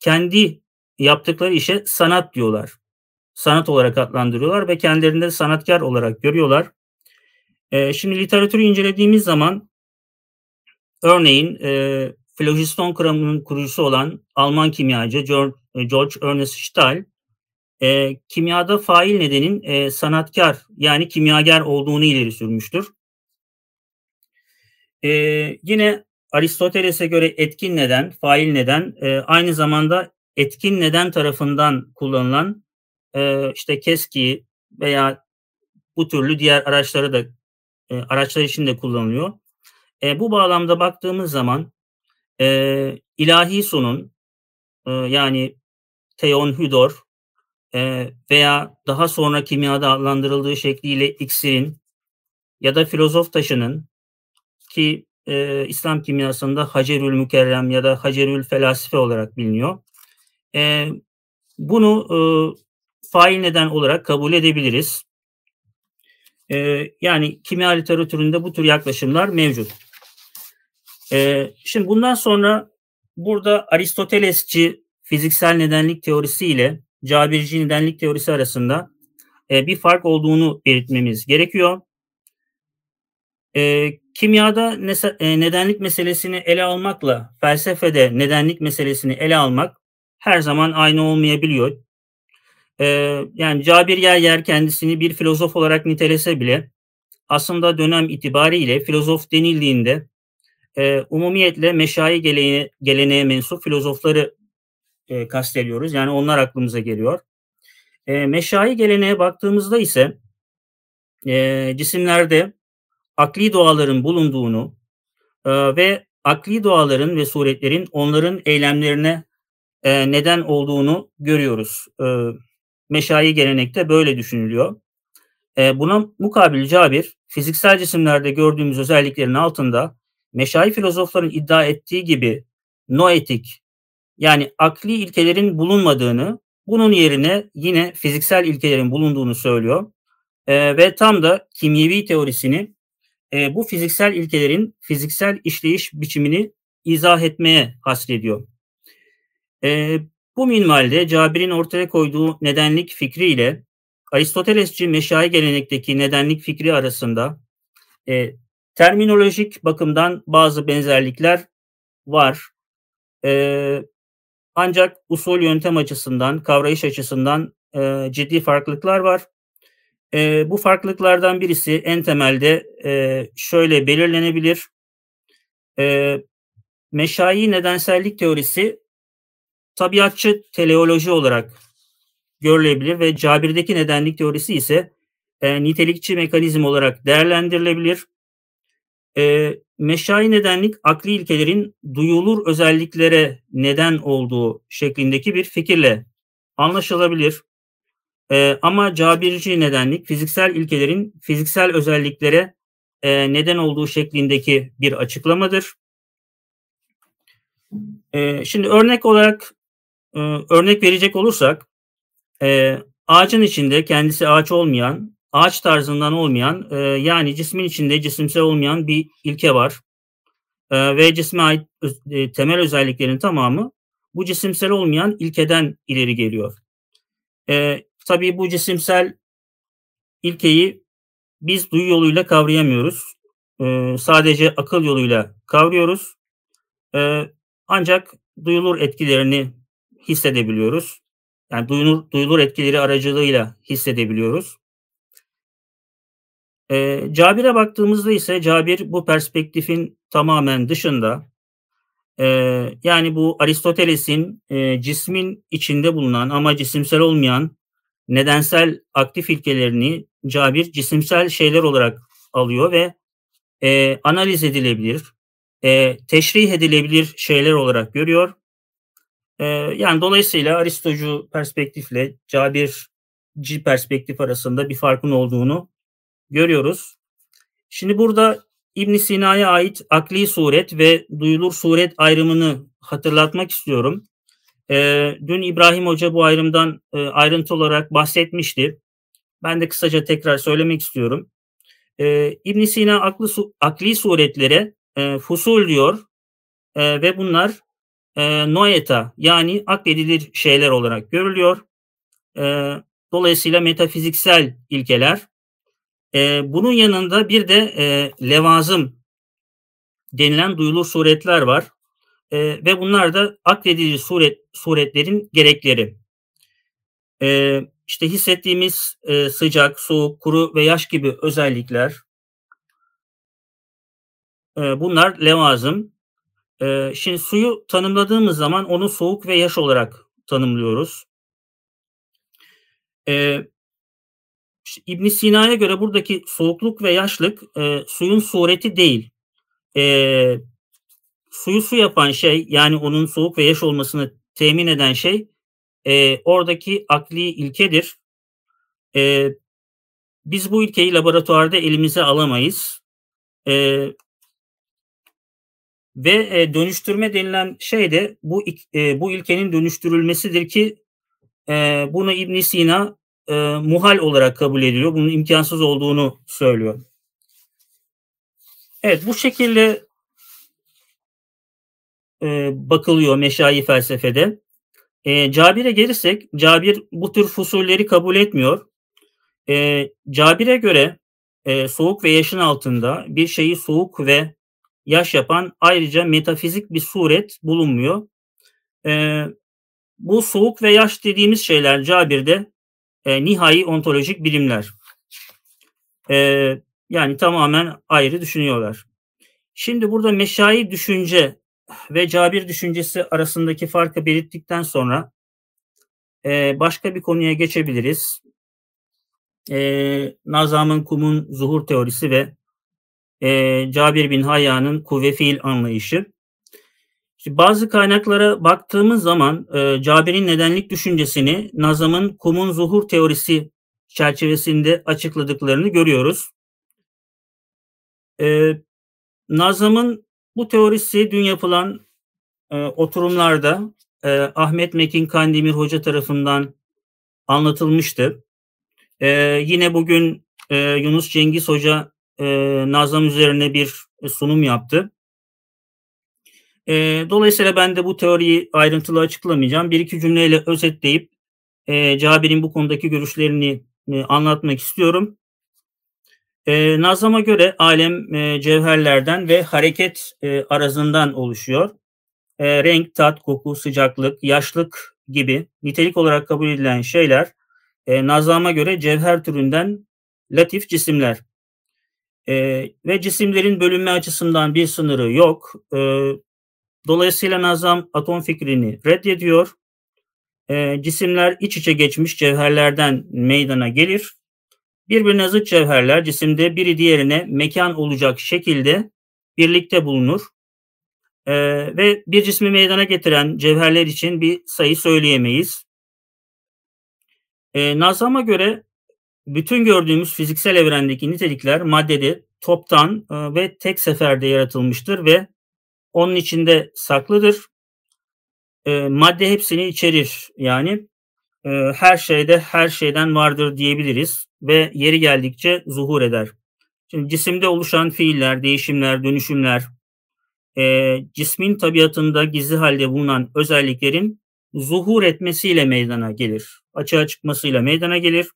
kendi yaptıkları işe sanat diyorlar. Sanat olarak adlandırıyorlar ve kendilerini de sanatkar olarak görüyorlar. Şimdi literatürü incelediğimiz zaman, örneğin filojiston kuramının kurucusu olan Alman kimyacı Georg Ernest Stahl, kimyada fail nedenin sanatkar yani kimyager olduğunu ileri sürmüştür. Yine Aristoteles'e göre etkin neden, fail neden aynı zamanda etkin neden tarafından kullanılan işte keski veya bu türlü diğer araçlar için de kullanılıyor. Bu bağlamda baktığımız zaman ilahi sonun yani teonhidor veya daha sonra kimyada adlandırıldığı şekliyle iksirin ya da filozof taşının, ki İslam kimyasında Hacerül Mükerrem ya da Hacerül Felasife olarak biliniyor. Bunu fail neden olarak kabul edebiliriz. Yani kimya literatüründe bu tür yaklaşımlar mevcut. Şimdi bundan sonra burada Aristotelesçi fiziksel nedenlik teorisi ile Cabirci nedenlik teorisi arasında bir fark olduğunu belirtmemiz gerekiyor. Kimyada nedenlik meselesini ele almakla felsefede nedenlik meselesini ele almak her zaman aynı olmayabiliyor. Yani Cabir Yer kendisini bir filozof olarak nitelese bile aslında dönem itibariyle filozof denildiğinde umumiyetle meşai geleneğe mensup filozofları kastediyoruz. Yani onlar aklımıza geliyor. Meşai geleneğe baktığımızda ise cisimlerde akli doğaların bulunduğunu ve akli doğaların ve suretlerin onların eylemlerine neden olduğunu görüyoruz. Meşai gelenekte böyle düşünülüyor. Buna mukabil Cabir, fiziksel cisimlerde gördüğümüz özelliklerin altında meşai filozofların iddia ettiği gibi noetik, yani akli ilkelerin bulunmadığını, bunun yerine yine fiziksel ilkelerin bulunduğunu söylüyor. Ve tam da kimyevi teorisini bu fiziksel ilkelerin fiziksel işleyiş biçimini izah etmeye kastediyor. Bu minvalde Cabir'in ortaya koyduğu nedenlik fikriyle Aristotelesçi meşai gelenekteki nedenlik fikri arasında terminolojik bakımdan bazı benzerlikler var. Ancak usul yöntem açısından, kavrayış açısından ciddi farklılıklar var. Bu farklılıklardan birisi en temelde şöyle belirlenebilir. Meşai nedensellik teorisi tabiatçı teleoloji olarak görülebilir ve Cabir'deki nedenlik teorisi ise nitelikçi mekanizm olarak değerlendirilebilir. Meşai nedenlik akli ilkelerin duyulur özelliklere neden olduğu şeklindeki bir fikirle anlaşılabilir. Ama Cabirci nedenlik fiziksel ilkelerin fiziksel özelliklere neden olduğu şeklindeki bir açıklamadır. Şimdi örnek verecek olursak ağacın içinde kendisi ağaç olmayan, ağaç tarzından olmayan yani cismin içinde cisimsel olmayan bir ilke var. Ve cisme ait temel özelliklerin tamamı bu cisimsel olmayan ilkeden ileri geliyor. Tabii bu cisimsel ilkeyi biz duyu yoluyla kavrayamıyoruz. Sadece akıl yoluyla kavrıyoruz. Ancak duyulur etkilerini hissedebiliyoruz. yani duyulur etkileri aracılığıyla hissedebiliyoruz. Cabir'e baktığımızda ise Cabir bu perspektifin tamamen dışında, yani bu Aristoteles'in cismin içinde bulunan ama cisimsel olmayan nedensel aktif ilkelerini Cabir cisimsel şeyler olarak alıyor ve analiz edilebilir, teşrih edilebilir şeyler olarak görüyor. Yani dolayısıyla Aristocu perspektifle Cabirci perspektif arasında bir farkın olduğunu görüyoruz. Şimdi burada İbn Sina'ya ait akli suret ve duyulur suret ayrımını hatırlatmak istiyorum. Dün İbrahim Hoca bu ayrımdan ayrıntı olarak bahsetmişti. Ben de kısaca tekrar söylemek istiyorum. İbn Sina akli suretlere fusul diyor ve bunlar noeta, yani akledilir şeyler olarak görülüyor. Dolayısıyla metafiziksel ilkeler. Bunun yanında bir de levazım denilen duyulur suretler var ve bunlar da akledilir suretlerin gerekleri. İşte hissettiğimiz sıcak, soğuk, kuru ve yaş gibi özellikler, bunlar levazım. Şimdi suyu tanımladığımız zaman onu soğuk ve yaş olarak tanımlıyoruz. İbn Sina'ya göre buradaki soğukluk ve yaşlık suyun sureti değil. Suyu su yapan şey, yani onun soğuk ve yaş olmasını temin eden şey oradaki akli ilkedir. Biz bu ilkeyi laboratuvarda elimize alamayız. Ve dönüştürme denilen şey de bu ilkenin dönüştürülmesidir ki bunu İbn Sina muhal olarak kabul ediyor. Bunun imkansız olduğunu söylüyor. Evet, bu şekilde bakılıyor meşayi felsefede. Cabir'e gelirsek, Cabir bu tür fusulleri kabul etmiyor. Cabir'e göre soğuk ve yaşın altında bir şeyi soğuk ve yaş yapan ayrıca metafizik bir suret bulunmuyor. Bu soğuk ve yaş dediğimiz şeyler Cabir'de nihai ontolojik bilimler. Yani tamamen ayrı düşünüyorlar. Şimdi burada meşai düşünce ve Cabir düşüncesi arasındaki farkı belirttikten sonra başka bir konuya geçebiliriz. Nazam-ı Kum'un zuhur teorisi ve Cabir bin Hayya'nın kuvve fiil anlayışı. Şimdi bazı kaynaklara baktığımız zaman Cabir'in nedenlik düşüncesini Nazam'ın Kum'un zuhur teorisi çerçevesinde açıkladıklarını görüyoruz. Nazam'ın bu teorisi dün yapılan oturumlarda Ahmet Mekin Kandemir Hoca tarafından anlatılmıştı. Yine bugün Yunus Cengiz Hoca Nazam üzerine bir sunum yaptı. Dolayısıyla ben de bu teoriyi ayrıntılı açıklamayacağım. Bir iki cümleyle özetleyip Cabir'in bu konudaki görüşlerini anlatmak istiyorum. Nazam'a göre alem cevherlerden ve hareket arazından oluşuyor. Renk, tat, koku, sıcaklık, yaşlık gibi nitelik olarak kabul edilen şeyler Nazam'a göre cevher türünden latif cisimler. Ve cisimlerin bölünme açısından bir sınırı yok. Dolayısıyla Nazam atom fikrini reddediyor. Cisimler iç içe geçmiş cevherlerden meydana gelir. Birbirine zıt cevherler cisimde biri diğerine mekan olacak şekilde birlikte bulunur. Ve bir cismi meydana getiren cevherler için bir sayı söyleyemeyiz. Nazam'a göre bütün gördüğümüz fiziksel evrendeki nitelikler maddede toptan ve tek seferde yaratılmıştır ve onun içinde saklıdır. Madde hepsini içerir, yani her şeyde her şeyden vardır diyebiliriz ve yeri geldikçe zuhur eder. Şimdi cisimde oluşan fiiller, değişimler, dönüşümler, cismin tabiatında gizli halde bulunan özelliklerin zuhur etmesiyle meydana gelir, açığa çıkmasıyla meydana gelir.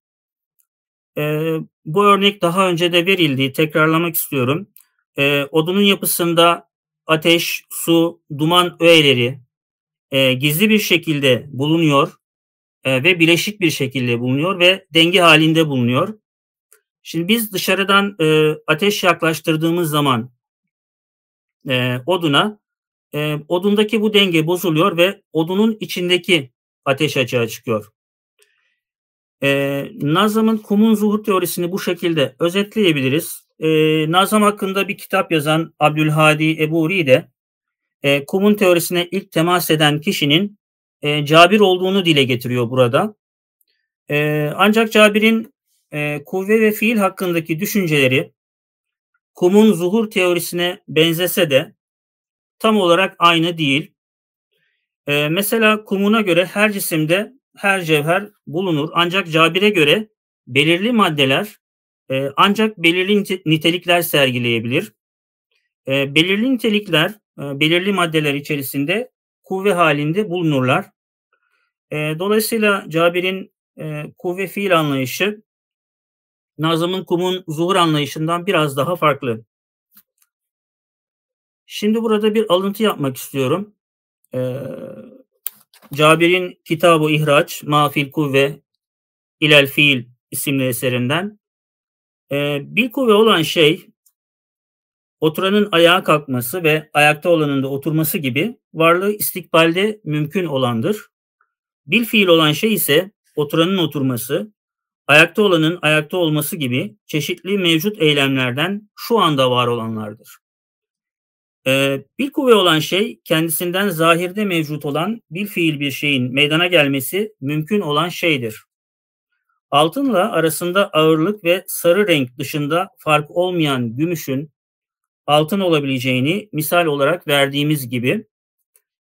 Bu örnek daha önce de verildi, tekrarlamak istiyorum. Odunun yapısında ateş, su, duman öğeleri gizli bir şekilde bulunuyor ve bileşik bir şekilde bulunuyor ve denge halinde bulunuyor. Şimdi biz dışarıdan ateş yaklaştırdığımız zaman oduna, odundaki bu denge bozuluyor ve odunun içindeki ateş açığa çıkıyor. Nazam'ın kumun zuhur teorisini bu şekilde özetleyebiliriz. Nazam hakkında bir kitap yazan Abdülhadi Eburi de kumun teorisine ilk temas eden kişinin Cabir olduğunu dile getiriyor burada. Ancak Cabir'in kuvve ve fiil hakkındaki düşünceleri kumun zuhur teorisine benzese de tam olarak aynı değil. Mesela kumuna göre her cisimde her cevher bulunur. Ancak Cabir'e göre belirli maddeler ancak belirli nitelikler sergileyebilir. Belirli nitelikler, belirli maddeler içerisinde kuvve halinde bulunurlar. Dolayısıyla Cabir'in kuvve fiil anlayışı Nazım'ın kumun zuhur anlayışından biraz daha farklı. Şimdi burada bir alıntı yapmak istiyorum. Cabir'in Kitab-ı İhraç, Mafil Kuvve İlel Fiil isimli eserinden. Bir kuvve olan şey, oturanın ayağa kalkması ve ayakta olanın da oturması gibi varlığı istikbalde mümkün olandır. Bir fiil olan şey ise oturanın oturması, ayakta olanın ayakta olması gibi çeşitli mevcut eylemlerden şu anda var olanlardır. Bir kuvve olan şey kendisinden zahirde mevcut olan bir fiil bir şeyin meydana gelmesi mümkün olan şeydir. Altınla arasında ağırlık ve sarı renk dışında fark olmayan gümüşün altın olabileceğini misal olarak verdiğimiz gibi,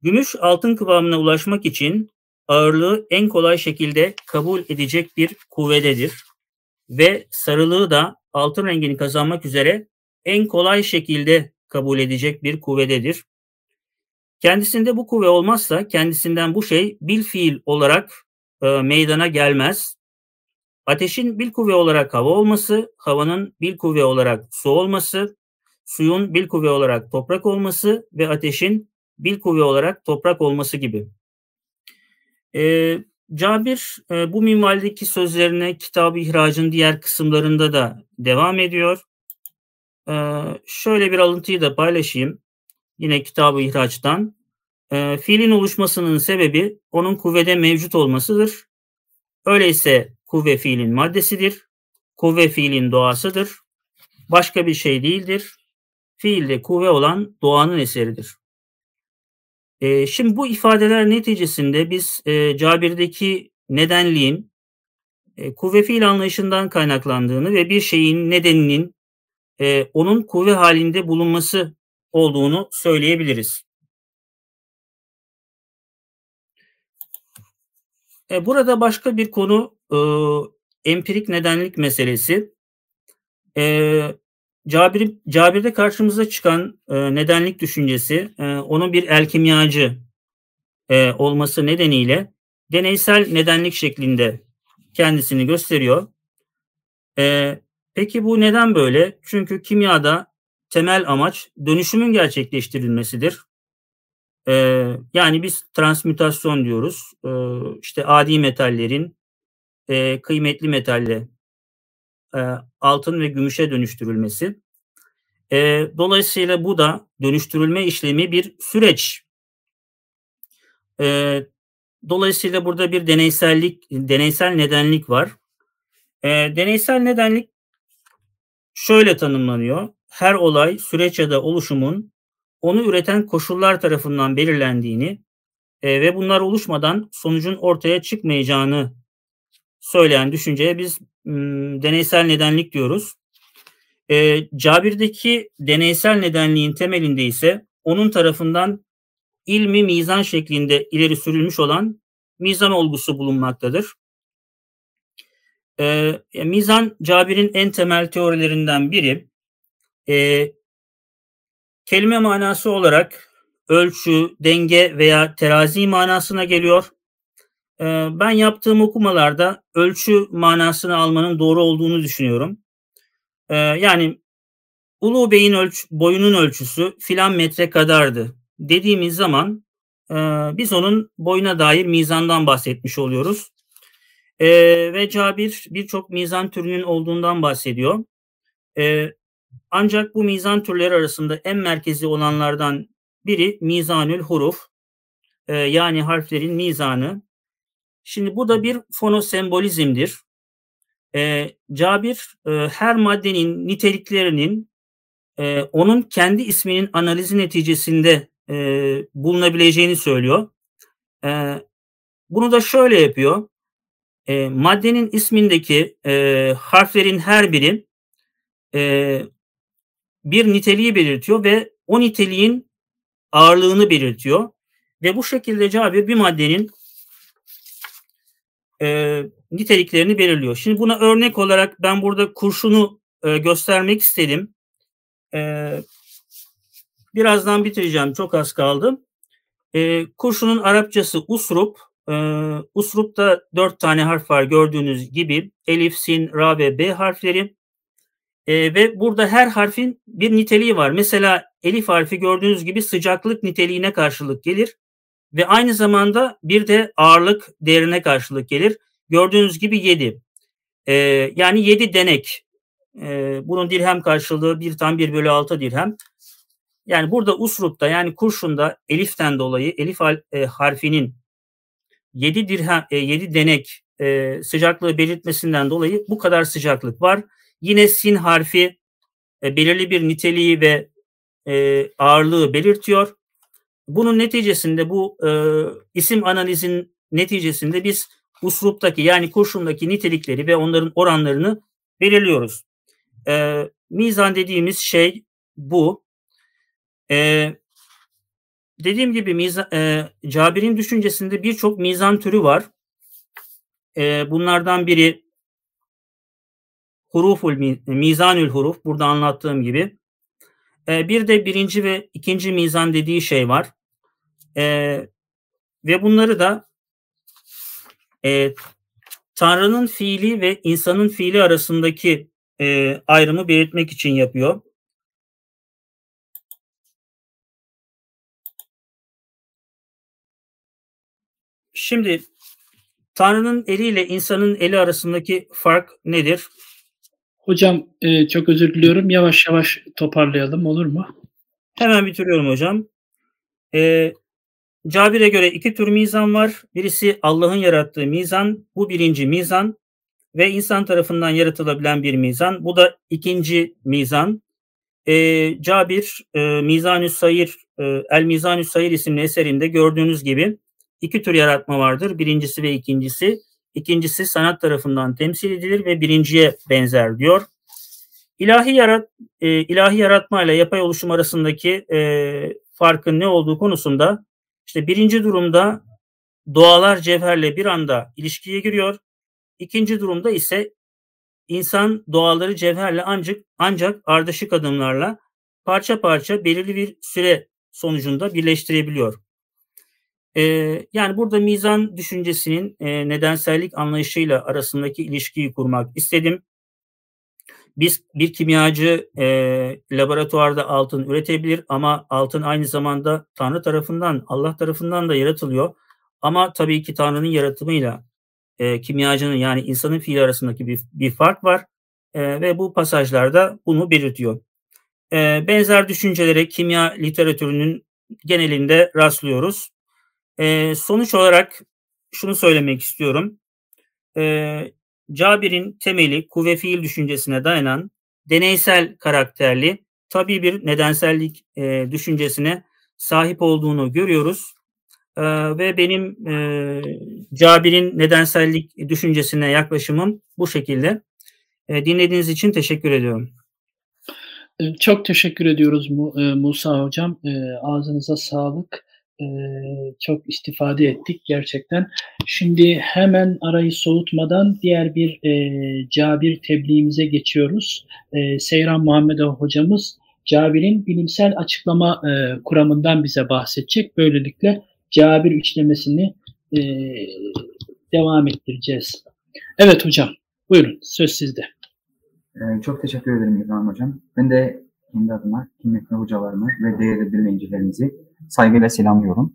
gümüş altın kıvamına ulaşmak için ağırlığı en kolay şekilde kabul edecek bir kuvvededir ve sarılığı da altın rengini kazanmak üzere en kolay şekilde kabul edecek bir kuvvededir. Kendisinde bu kuvve olmazsa kendisinden bu şey bilfiil olarak meydana gelmez. Ateşin bilkuvve olarak hava olması, havanın bilkuvve olarak su olması, suyun bilkuvve olarak toprak olması ve ateşin bilkuvve olarak toprak olması gibi. Cabir bu minvaldeki sözlerine Kitab-ı İhrac'ın diğer kısımlarında da devam ediyor. Şöyle bir alıntıyı da paylaşayım. Yine Kitab-ı İhraç'tan. Fiilin oluşmasının sebebi onun kuvvede mevcut olmasıdır. Öyleyse kuvve fiilin maddesidir. Kuvve fiilin doğasıdır. Başka bir şey değildir. Fiilde kuvve olan doğanın eseridir. Şimdi bu ifadeler neticesinde biz Cabir'deki nedenliğin kuvve fiil anlayışından kaynaklandığını ve bir şeyin nedeninin onun kuvve halinde bulunması olduğunu söyleyebiliriz. Burada başka bir konu empirik nedenlik meselesi. Cabir'de karşımıza çıkan nedenlik düşüncesi onun bir elkimyacı olması nedeniyle deneysel nedenlik şeklinde kendisini gösteriyor. Peki bu neden böyle? Çünkü kimyada temel amaç dönüşümün gerçekleştirilmesidir. Yani biz transmütasyon diyoruz. İşte adi metallerin kıymetli metalle altın ve gümüşe dönüştürülmesi. Dolayısıyla bu da dönüştürülme işlemi bir süreç. Dolayısıyla burada bir deneysel nedenlik var. Deneysel nedenlik şöyle tanımlanıyor. Her olay, süreç ya da oluşumun onu üreten koşullar tarafından belirlendiğini ve bunlar oluşmadan sonucun ortaya çıkmayacağını söyleyen düşünceye biz deneysel nedenlik diyoruz. Cabir'deki deneysel nedenliğin temelinde ise onun tarafından ilmi mizan şeklinde ileri sürülmüş olan mizan olgusu bulunmaktadır. Mizan, Cabir'in en temel teorilerinden biri. Kelime manası olarak ölçü, denge veya terazi manasına geliyor. Ben yaptığım okumalarda ölçü manasını almanın doğru olduğunu düşünüyorum. Yani ulu beyin boyunun ölçüsü filan metre kadardı dediğimiz zaman biz onun boyuna dair mizandan bahsetmiş oluyoruz. Ve Cabir birçok mizan türünün olduğundan bahsediyor. Ancak bu mizan türleri arasında en merkezi olanlardan biri mizanül huruf, yani harflerin mizanı. Şimdi bu da bir fonosembolizmdir. Cabir her maddenin niteliklerinin onun kendi isminin analizi neticesinde bulunabileceğini söylüyor. Bunu da şöyle yapıyor. Maddenin ismindeki harflerin her biri bir niteliği belirtiyor ve o niteliğin ağırlığını belirtiyor. Ve bu şekilde Cabir bir maddenin niteliklerini belirliyor. Şimdi buna örnek olarak ben burada kurşunu göstermek istedim. Birazdan bitireceğim. Çok az kaldı. Kurşunun Arapçası usrup. Usrup'ta 4 tane harf var gördüğünüz gibi. Elif, sin, ra ve b harfleri. Ve burada her harfin bir niteliği var. Mesela elif harfi gördüğünüz gibi sıcaklık niteliğine karşılık gelir. Ve aynı zamanda bir de ağırlık değerine karşılık gelir. Gördüğünüz gibi 7. Yani 7 denek. Bunun dirhem karşılığı 1,6 dirhem. Yani burada usrupta, yani kurşunda eliften dolayı elif harfinin 7 dirhem, 7 denek sıcaklığı belirtmesinden dolayı bu kadar sıcaklık var. Yine sin harfi belirli bir niteliği ve ağırlığı belirtiyor. Bunun neticesinde bu isim analizin neticesinde biz usruptaki, yani kurşundaki nitelikleri ve onların oranlarını belirliyoruz. Mizan dediğimiz şey bu. Dediğim gibi Cabir'in düşüncesinde birçok mizan türü var. Bunlardan biri mizanül huruf, burada anlattığım gibi. Bir de birinci ve ikinci mizan dediği şey var. Ve bunları da Tanrı'nın fiili ve insanın fiili arasındaki ayrımı belirtmek için yapıyor. Şimdi Tanrı'nın eliyle insanın eli arasındaki fark nedir? Hocam çok özür diliyorum. Yavaş yavaş toparlayalım, olur mu? Hemen bitiriyorum hocam. Cabir'e göre 2 tür mizan var. Birisi Allah'ın yarattığı mizan. Bu birinci mizan ve insan tarafından yaratılabilen bir mizan. Bu da ikinci mizan. Cabir Mizan-ı Sayir, El Mizan-ı Sayir isimli eserinde gördüğünüz gibi 2 tür yaratma vardır. Birincisi ve ikincisi. İkincisi sanat tarafından temsil edilir ve birinciye benzer diyor. İlahi yaratma ile yapay oluşum arasındaki farkın ne olduğu konusunda işte birinci durumda doğalar cevherle bir anda ilişkiye giriyor. İkinci durumda ise insan doğaları cevherle ancak ardışık adımlarla parça parça belirli bir süre sonucunda birleştirebiliyor. Yani burada mizan düşüncesinin nedensellik anlayışıyla arasındaki ilişkiyi kurmak istedim. Biz bir kimyacı laboratuvarda altın üretebilir ama altın aynı zamanda Tanrı tarafından, Allah tarafından da yaratılıyor. Ama tabii ki Tanrı'nın yaratımıyla kimyacının, yani insanın fiili arasındaki bir fark var ve bu pasajlarda bunu belirtiyor. Benzer düşüncelere kimya literatürünün genelinde rastlıyoruz. Sonuç olarak şunu söylemek istiyorum. Cabir'in temeli kuvve fiil düşüncesine dayanan deneysel karakterli tabii bir nedensellik düşüncesine sahip olduğunu görüyoruz. Ve benim Cabir'in nedensellik düşüncesine yaklaşımım bu şekilde. Dinlediğiniz için teşekkür ediyorum. Çok teşekkür ediyoruz Musa Hocam. Ağzınıza sağlık. Çok istifade ettik gerçekten. Şimdi hemen arayı soğutmadan diğer bir Cabir tebliğimize geçiyoruz. Seyran Muhammed hocamız Cabir'in bilimsel açıklama kuramından bize bahsedecek. Böylelikle Cabir üçlemesini devam ettireceğiz. Evet hocam, buyurun, söz sizde. Çok teşekkür ederim İbrahim hocam. Ben de kendi adıma kıymetli hocalarımı ve değerli dinleyicilerimizi saygıyla selamlıyorum.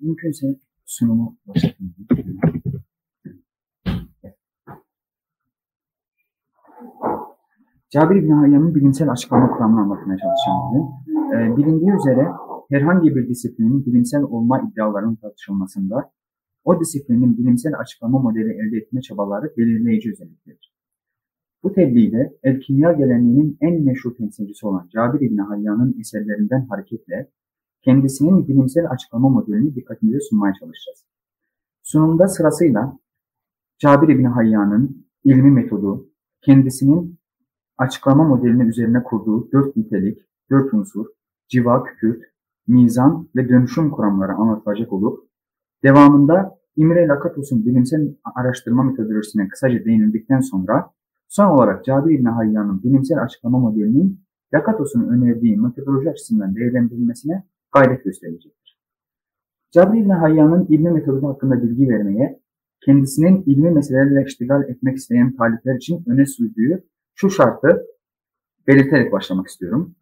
Mümkünse sunumu başlatayım. Cabir İbn Hayyam'ın bilimsel açıklama kuramını anlatmaya çalışacağım. Bilindiği üzere herhangi bir disiplinin bilimsel olma iddialarının tartışılmasında o disiplinin bilimsel açıklama modeli elde etme çabaları belirleyici özelliktir. Bu tebliğde el-kimya geleneğinin en meşhur temsilcisi olan Cabir İbn Hayyam'ın eserlerinden hareketle kendisinin bilimsel açıklama modelini dikkatinize sunmaya çalışacağız. Sunumda sırasıyla Cabir İbn Hayyam'ın ilmi metodu, kendisinin açıklama modelinin üzerine kurduğu 4 nitelik, 4 unsur, civa, kükürt, mizan ve dönüşüm kuramları anlatılacak olup, devamında İmre Lakatus'un bilimsel araştırma metodolojisine kısaca değinildikten sonra, son olarak Cabir İbn Hayyam'ın bilimsel açıklama modelinin Lakatus'un önerdiği metodoloji açısından değerlendirilmesine gayret gösterecektir. Cabir İbn Hayyam'ın ilmi metodu hakkında bilgi vermeye, kendisinin ilmi meselelerle iştigal etmek isteyen talipler için öne sürdüğü şu şartı belirterek başlamak istiyorum.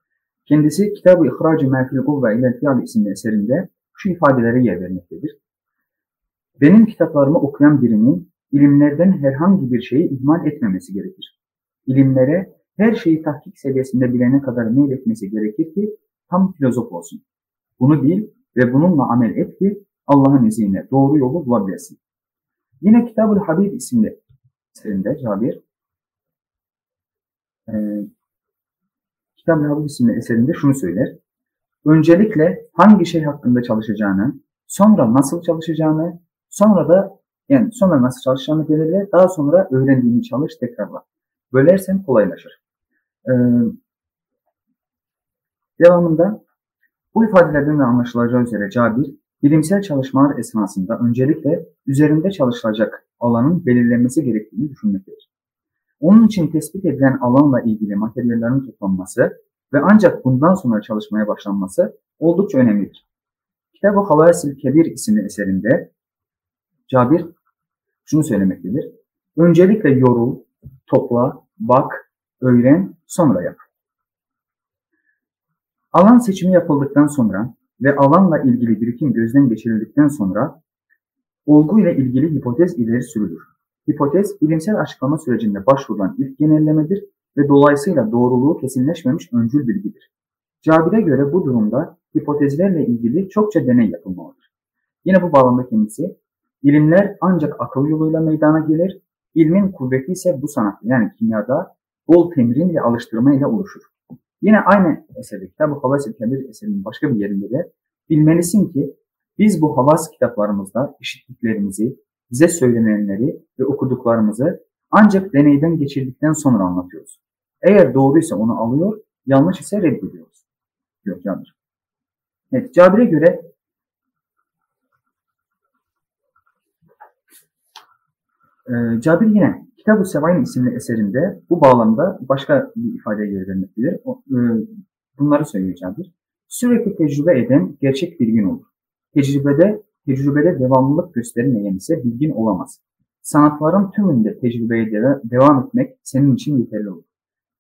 Kendisi Kitab-ı İhrac-ı Mâfil Kuvve İlel Fiyal isimli eserinde şu ifadelere yer vermektedir. Benim kitaplarımı okuyan birinin ilimlerden herhangi bir şeyi ihmal etmemesi gerekir. İlimlere her şeyi tahkik seviyesinde bilene kadar meyletmesi gerekir ki tam filozof olsun. Bunu bil ve bununla amel et ki Allah'ın izniyle doğru yolu bulabilesin. Yine Kitab-ı Habib isimli eserinde Cabir Kitab-ı Habib isimli eserinde şunu söyler. Öncelikle hangi şey hakkında çalışacağını, sonra nasıl çalışacağını, sonra nasıl çalışacağını belirle, daha sonra öğrendiğini çalış, tekrarla. Bölersen kolaylaşır. Devamında bu ifadelerden de anlaşılacağı üzere Cabir, bilimsel çalışmalar esnasında öncelikle üzerinde çalışılacak alanın belirlenmesi gerektiğini düşünmektedir. Onun için tespit edilen alanla ilgili materyallerin toplanması ve ancak bundan sonra çalışmaya başlanması oldukça önemlidir. Kitab-ı Havâsil Kebir isimli eserinde Cabir şunu söylemektedir. Öncelikle yorul, topla, bak, öğren, sonra yap. Alan seçimi yapıldıktan sonra ve alanla ilgili birikim gözden geçirildikten sonra olgu ile ilgili hipotez ileri sürülür. Hipotez, bilimsel açıklama sürecinde başvurulan ilk genellemedir ve dolayısıyla doğruluğu kesinleşmemiş öncül bilgidir. Cabir'e göre bu durumda hipotezlerle ilgili çokça deney yapılmalıdır. Yine bu bağlamda kendisi, ilimler ancak akıl yoluyla meydana gelir, ilmin kuvveti ise bu sanatta yani kimyada bol temrin ve alıştırma ile oluşur. Yine aynı eserde, Kitab-ı Havas-ı Kebir eserinin başka bir yerinde de, bilmelisin ki biz bu havas kitaplarımızda işittiklerimizi, bize söylenenleri ve okuduklarımızı ancak deneyden geçirdikten sonra anlatıyoruz. Eğer doğruysa onu alıyor, yanlış ise reddediyoruz. Evet, Cabir'e göre Cabir yine Kitab-ı Sevayn isimli eserinde bu bağlamda başka bir ifadeye yer vermektedir. Bunları söylüyor Cabir. Sürekli tecrübe eden gerçek bilgin olur. Tecrübede devamlılık gösterilmeyen ise bilgin olamaz. Sanatların tümünde tecrübeye devam etmek senin için yeterli olur.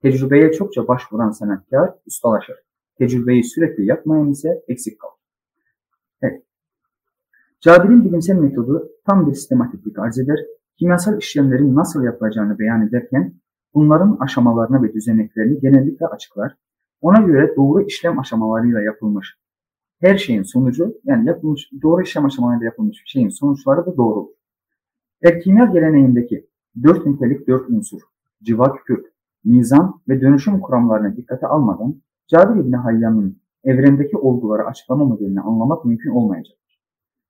Tecrübeye çokça başvuran sanatkar ustalaşır. Tecrübeyi sürekli yapmayan ise eksik kalır. Evet. Cabir'in bilimsel metodu tam bir sistematiklik arz eder. Kimyasal işlemlerin nasıl yapılacağını beyan ederken bunların aşamalarına ve düzeneklerini genellikle açıklar. Ona göre doğru işlem aşamalarıyla yapılmış her şeyin sonucu, yani doğru işlem aşamalarıyla yapılmış bir şeyin sonuçları da doğru olur. El-kimya geleneğindeki 4 nitelik 4 unsur, civa, kükürt, mizan ve dönüşüm kuramlarına dikkate almadan Cabir İbn Hayyam'ın evrendeki olguları açıklama modelini anlamak mümkün olmayacaktır.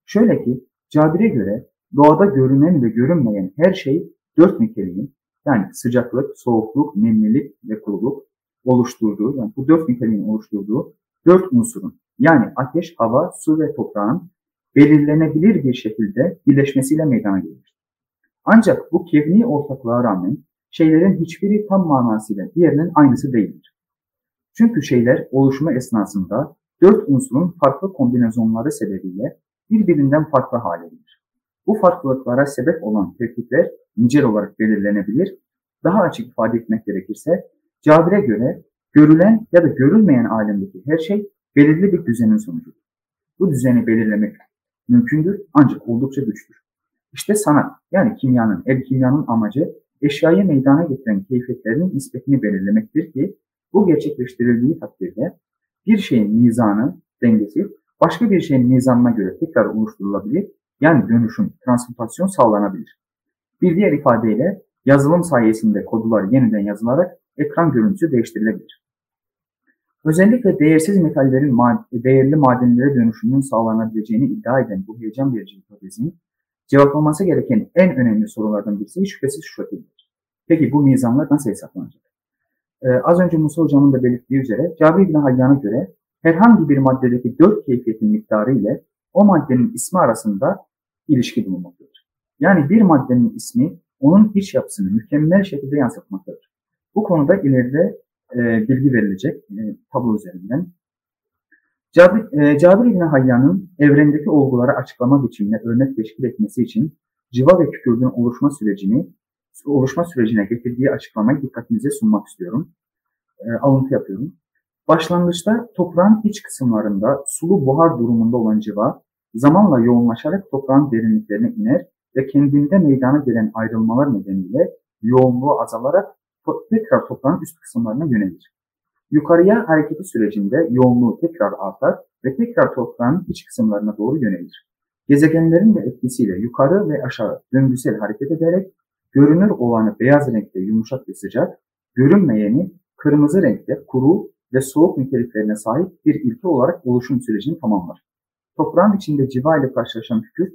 Şöyle ki, Cabir'e göre doğada görünen ve görünmeyen her şey 4 niteliğin, yani sıcaklık, soğukluk, nemlilik ve kuruluk oluşturduğu, yani bu 4 niteliğin oluşturduğu 4 unsurun, yani ateş, hava, su ve toprağın belirlenebilir bir şekilde birleşmesiyle meydana gelir. Ancak bu kevni ortaklığa rağmen şeylerin hiçbiri tam manasıyla diğerinin aynısı değildir. Çünkü şeyler oluşma esnasında 4 unsurun farklı kombinasyonları sebebiyle birbirinden farklı hale gelir. Bu farklılıklara sebep olan tertipler nicel olarak belirlenebilir. Daha açık ifade etmek gerekirse, Cabir'e göre görülen ya da görülmeyen alemdeki her şey belirli bir düzenin sonucudur. Bu düzeni belirlemek mümkündür ancak oldukça güçtür. İşte sanat, yani kimyanın amacı eşyayı meydana getiren keyfiyetlerin nispetini belirlemektir ki bu gerçekleştirildiği takdirde bir şeyin mizanı, dengesi başka bir şeyin mizanına göre tekrar oluşturulabilir, yani dönüşüm, transmutasyon sağlanabilir. Bir diğer ifadeyle yazılım sayesinde kodlar yeniden yazılarak ekran görüntüsü değiştirilebilir. Özellikle değersiz metallerin değerli madenlere dönüşümünün sağlanabileceğini iddia eden bu heyecan verici hipotezin cevaplaması gereken en önemli sorulardan birisi şüphesiz şu şekildedir. Peki bu mizanlar nasıl hesaplanacak? Az önce Musa hocamın da belirttiği üzere Cabir İbn Hayyan'a göre herhangi bir maddedeki 4 keyfiyetin miktarı ile o maddenin ismi arasında ilişki bulunmaktadır. Yani bir maddenin ismi onun iç yapısını mükemmel şekilde yansıtmaktadır. Bu konuda ileride bilgi verilecek tablo üzerinden. Cabir İbn Hayyan'ın evrendeki olguları açıklama biçimine örnek teşkil etmesi için civa ve kükürdün oluşma sürecine getirdiği açıklamayı dikkatinize sunmak istiyorum. Alıntı yapıyorum. Başlangıçta toprağın iç kısımlarında sulu buhar durumunda olan civa zamanla yoğunlaşarak toprağın derinliklerine iner ve kendinde meydana gelen ayrılmalar nedeniyle yoğunluğu azalarak tekrar toprağın üst kısımlarına yönelir. Yukarıya hareketi sürecinde yoğunluğu tekrar artar ve tekrar toprağın iç kısımlarına doğru yönelir. Gezegenlerin de etkisiyle yukarı ve aşağı döngüsel hareket ederek görünür olanı beyaz renkte yumuşak ve sıcak, görünmeyeni kırmızı renkte kuru ve soğuk niteliklerine sahip bir ilke olarak oluşum sürecini tamamlar. Toprağın içinde civa ile karşılaşan kükürt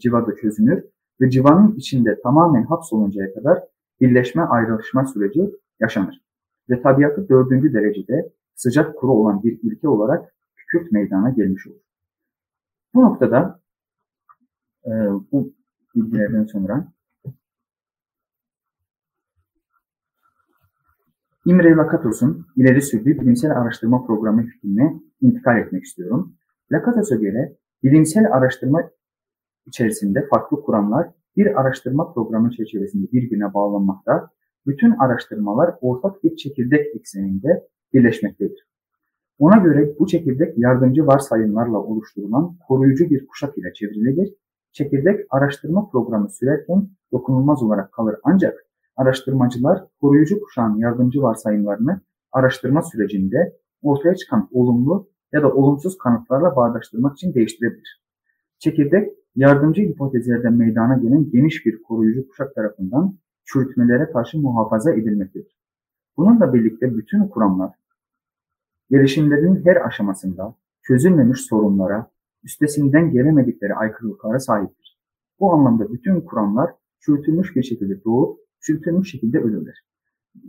civada çözünür ve civanın içinde tamamen hapsoluncaya kadar birleşme-ayrılışma süreci yaşanır. Ve tabiatı 4. derecede sıcak kuru olan bir ilke olarak kükürt meydana gelmiş olur. Bu noktada bu bilgilerden sonra İmre Lakatos' ileri sürdüğü bilimsel araştırma programı fikrine intikal etmek istiyorum. Lakatos'a göre bilimsel araştırma içerisinde farklı kuramlar bir araştırma programı çerçevesinde birbirine bağlanmakta, bütün araştırmalar ortak bir çekirdek ekseninde birleşmektedir. Ona göre bu çekirdek yardımcı varsayımlarla oluşturulan koruyucu bir kuşak ile çevrilir. Çekirdek araştırma programı sürerken dokunulmaz olarak kalır ancak araştırmacılar koruyucu kuşağın yardımcı varsayımlarını araştırma sürecinde ortaya çıkan olumlu ya da olumsuz kanıtlarla bağdaştırmak için değiştirebilir. Çekirdek yardımcı hipotezlerden meydana gelen geniş bir koruyucu kuşak tarafından çürütmelere karşı muhafaza edilmektedir. Bununla birlikte bütün kuramlar gelişimlerin her aşamasında çözülmemiş sorunlara, üstesinden gelemedikleri aykırılıklara sahiptir. Bu anlamda bütün kuramlar çürütülmüş bir şekilde doğup çürütülmüş şekilde ölürler.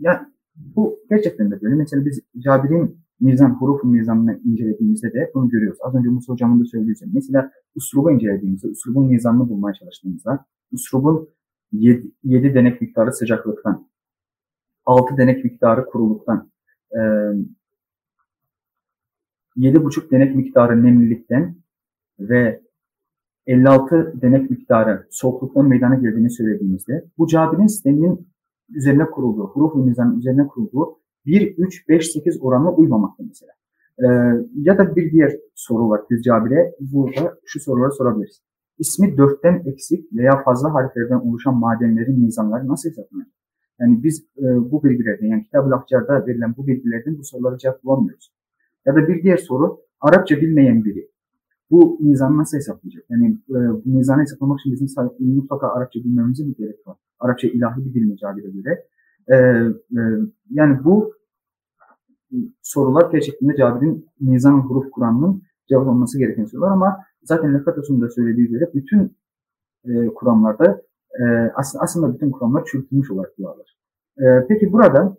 Yani bu gerçekten de böyle. Mesela biz Cabir'in mizan, hurufun mizanını incelediğimizde de bunu görüyoruz. Az önce Musa hocamın da söylediği üzere. Mesela uslubu incelediğimizde, uslubun mizanını bulmaya çalıştığımızda, uslubun 7 denek miktarı sıcaklıktan, 6 denek miktarı kuruluktan, 7,5 denek miktarı nemlilikten ve 56 denek miktarı soğukluktan meydana geldiğini söylediğimizde bu Cabir'in sisteminin üzerine kurulduğu, huruf-u mizanın üzerine kurulduğu 1-3-5-8 oranına uymamakta mesela. Ya da bir diğer soru var biz Cabir'e. Burada şu soruları sorabiliriz. İsmi 4'ten eksik veya fazla harflerden oluşan madenlerin mizanları nasıl hesaplanacak? Yani biz bu bilgilerden, yani Kitab-ül Ahcar'da verilen bu bilgilerden bu sorulara cevap bulamıyoruz. Ya da bir diğer soru, Arapça bilmeyen biri bu mizanı nasıl hesaplayacak? Yani bu mizanı hesaplamak için bizim mutlaka Arapça bilmemize mi gerek var? Arapça ilahi bir dil mi Cabir'e göre? Yani bu sorular gerçekten Cabir'in mizan huruf Kur'an'ın cevap olması gereken sorular ama zaten Lakatos'un da söylediği üzere bütün kuramlarda aslında bütün kuramlar çürütülmüş olarak diyorlar. Peki burada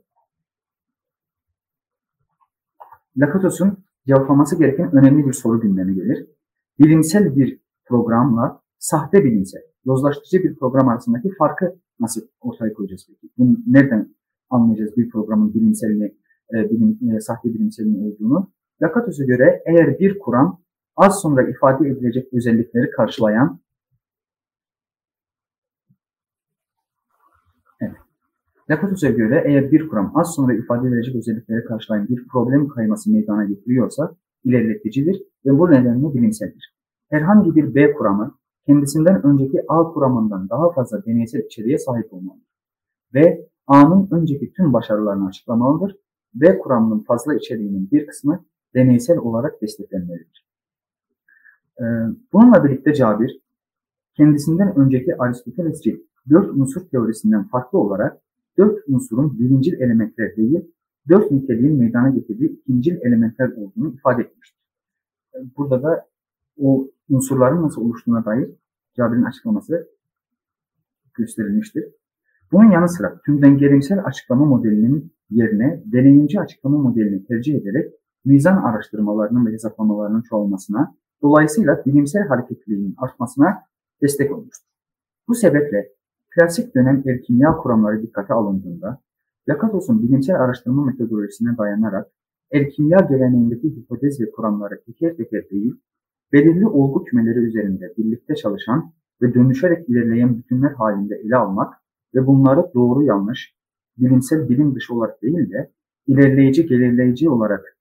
Lakatos'un cevaplaması gereken önemli bir soru gündeme gelir. Bilimsel bir programla sahte bilimsel, yozlaştırıcı bir program arasındaki farkı nasıl ortaya koyacağız peki? Bunu nereden anlayacağız bir programın bilimselini, sahte bilimselinin olduğunu? Lakatos'a göre eğer bir kuram az sonra ifade edilecek özellikleri karşılayan Lakatos'a göre eğer bir kuram az sonra ifade edilecek özellikleri karşılayan bir problem kayması meydana getiriyorsa ilerleticidir ve bu nedenle bilimseldir. Herhangi bir B kuramı kendisinden önceki ağ kuramından daha fazla deneysel içeriğe sahip olmalıdır ve ağın önceki tüm başarılarını açıklamalıdır ve kuramının fazla içeriğinin bir kısmı deneysel olarak desteklenmelidir. Bununla birlikte Cabir, kendisinden önceki Aristotelesçi 4 unsur teorisinden farklı olarak 4 unsurun birincil elementler değil, 4 niteliğin meydana getirdiği ikincil elementler olduğunu ifade etmiştir. Burada da o unsurların nasıl oluştuğuna dair Cabir'in açıklaması gösterilmiştir. Bunun yanı sıra tümden gerimsel açıklama modelinin yerine deneyimci açıklama modelini tercih ederek mizan araştırmalarının ve hesaplamalarının çoğalmasına, dolayısıyla bilimsel hareketliliğin artmasına destek olmuştur. Bu sebeple klasik dönem el-kimya kuramları dikkate alındığında, Lakatos'un bilimsel araştırma metodolojisine dayanarak el-kimya geleneğindeki hipotez ve kuramları teker teker değil, belirli olgu kümeleri üzerinde birlikte çalışan ve dönüşerek ilerleyen bütünler halinde ele almak ve bunları doğru yanlış, bilimsel bilim dışı olarak değil de ilerleyici gelirleyici olarak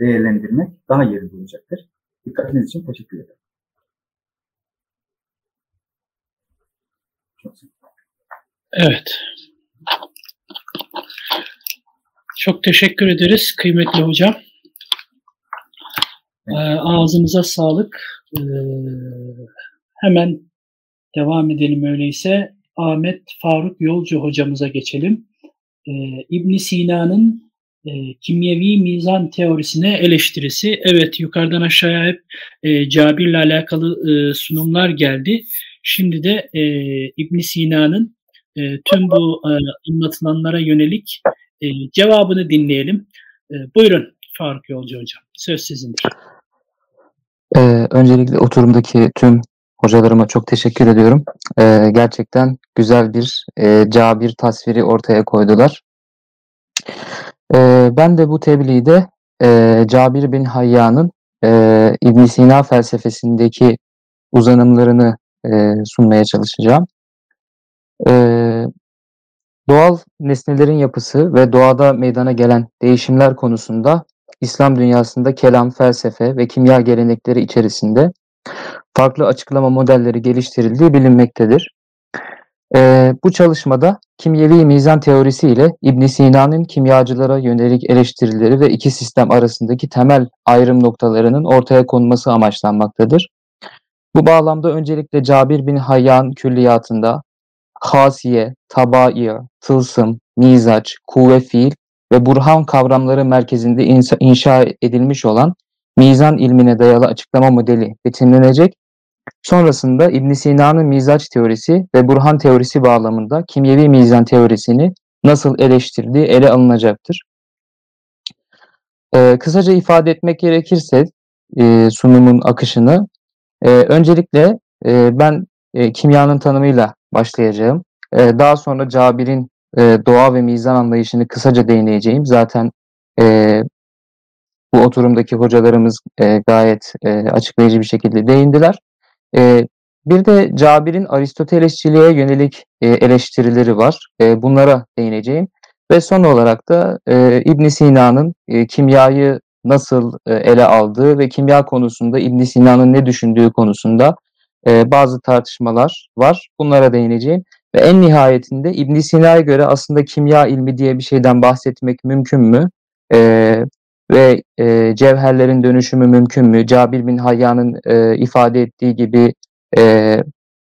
değerlendirmek daha yerinde olacaktır. Dikkatiniz için teşekkür ederim. Evet. Çok teşekkür ederiz kıymetli hocam. Ağzınıza sağlık. Hemen devam edelim öyleyse. Ahmet Faruk Yolcu hocamıza geçelim. İbn Sina'nın kimyevi mizan teorisine eleştirisi. Evet, yukarıdan aşağıya hep Cabir'le alakalı sunumlar geldi. Şimdi de İbn Sina'nın tüm bu anlatılanlara yönelik cevabını dinleyelim. Buyurun Faruk Yolcu hocam, söz sizindir. Öncelikle oturumdaki tüm hocalarıma çok teşekkür ediyorum. Gerçekten güzel bir Cabir tasviri ortaya koydular. Ben de bu tebliği de Cabir bin Hayyan'ın İbn Sina felsefesindeki uzanımlarını sunmaya çalışacağım. Doğal nesnelerin yapısı ve doğada meydana gelen değişimler konusunda İslam dünyasında kelam, felsefe ve kimya gelenekleri içerisinde farklı açıklama modelleri geliştirildiği bilinmektedir. Bu çalışmada kimyevi mizan teorisi ile İbn Sina'nın kimyacılara yönelik eleştirileri ve iki sistem arasındaki temel ayrım noktalarının ortaya konması amaçlanmaktadır. Bu bağlamda öncelikle Cabir bin Hayyan külliyatında hasiye, tabaiye, tılsım, mizaç, kuvve fiil ve burhan kavramları merkezinde inşa edilmiş olan mizan ilmine dayalı açıklama modeli betimlenecek. Sonrasında İbn Sina'nın mizaç teorisi ve burhan teorisi bağlamında kimyevi mizan teorisini nasıl eleştirdiği ele alınacaktır. Kısaca ifade etmek gerekirse sunumun akışını, öncelikle ben kimyanın tanımıyla başlayacağım. Daha sonra Cabir'in doğa ve mizan anlayışını kısaca değineceğim. Zaten bu oturumdaki hocalarımız gayet açıklayıcı bir şekilde değindiler. Bir de Cabir'in Aristotelesçiliğe yönelik eleştirileri var. Bunlara değineceğim. Ve son olarak da İbn Sina'nın kimyayı nasıl ele aldığı ve kimya konusunda İbn Sina'nın ne düşündüğü konusunda bazı tartışmalar var. Bunlara değineceğim. Ve en nihayetinde İbn Sina'ya göre aslında kimya ilmi diye bir şeyden bahsetmek mümkün mü? Ve cevherlerin dönüşümü mümkün mü? Cabir bin Hayyan'ın ifade ettiği gibi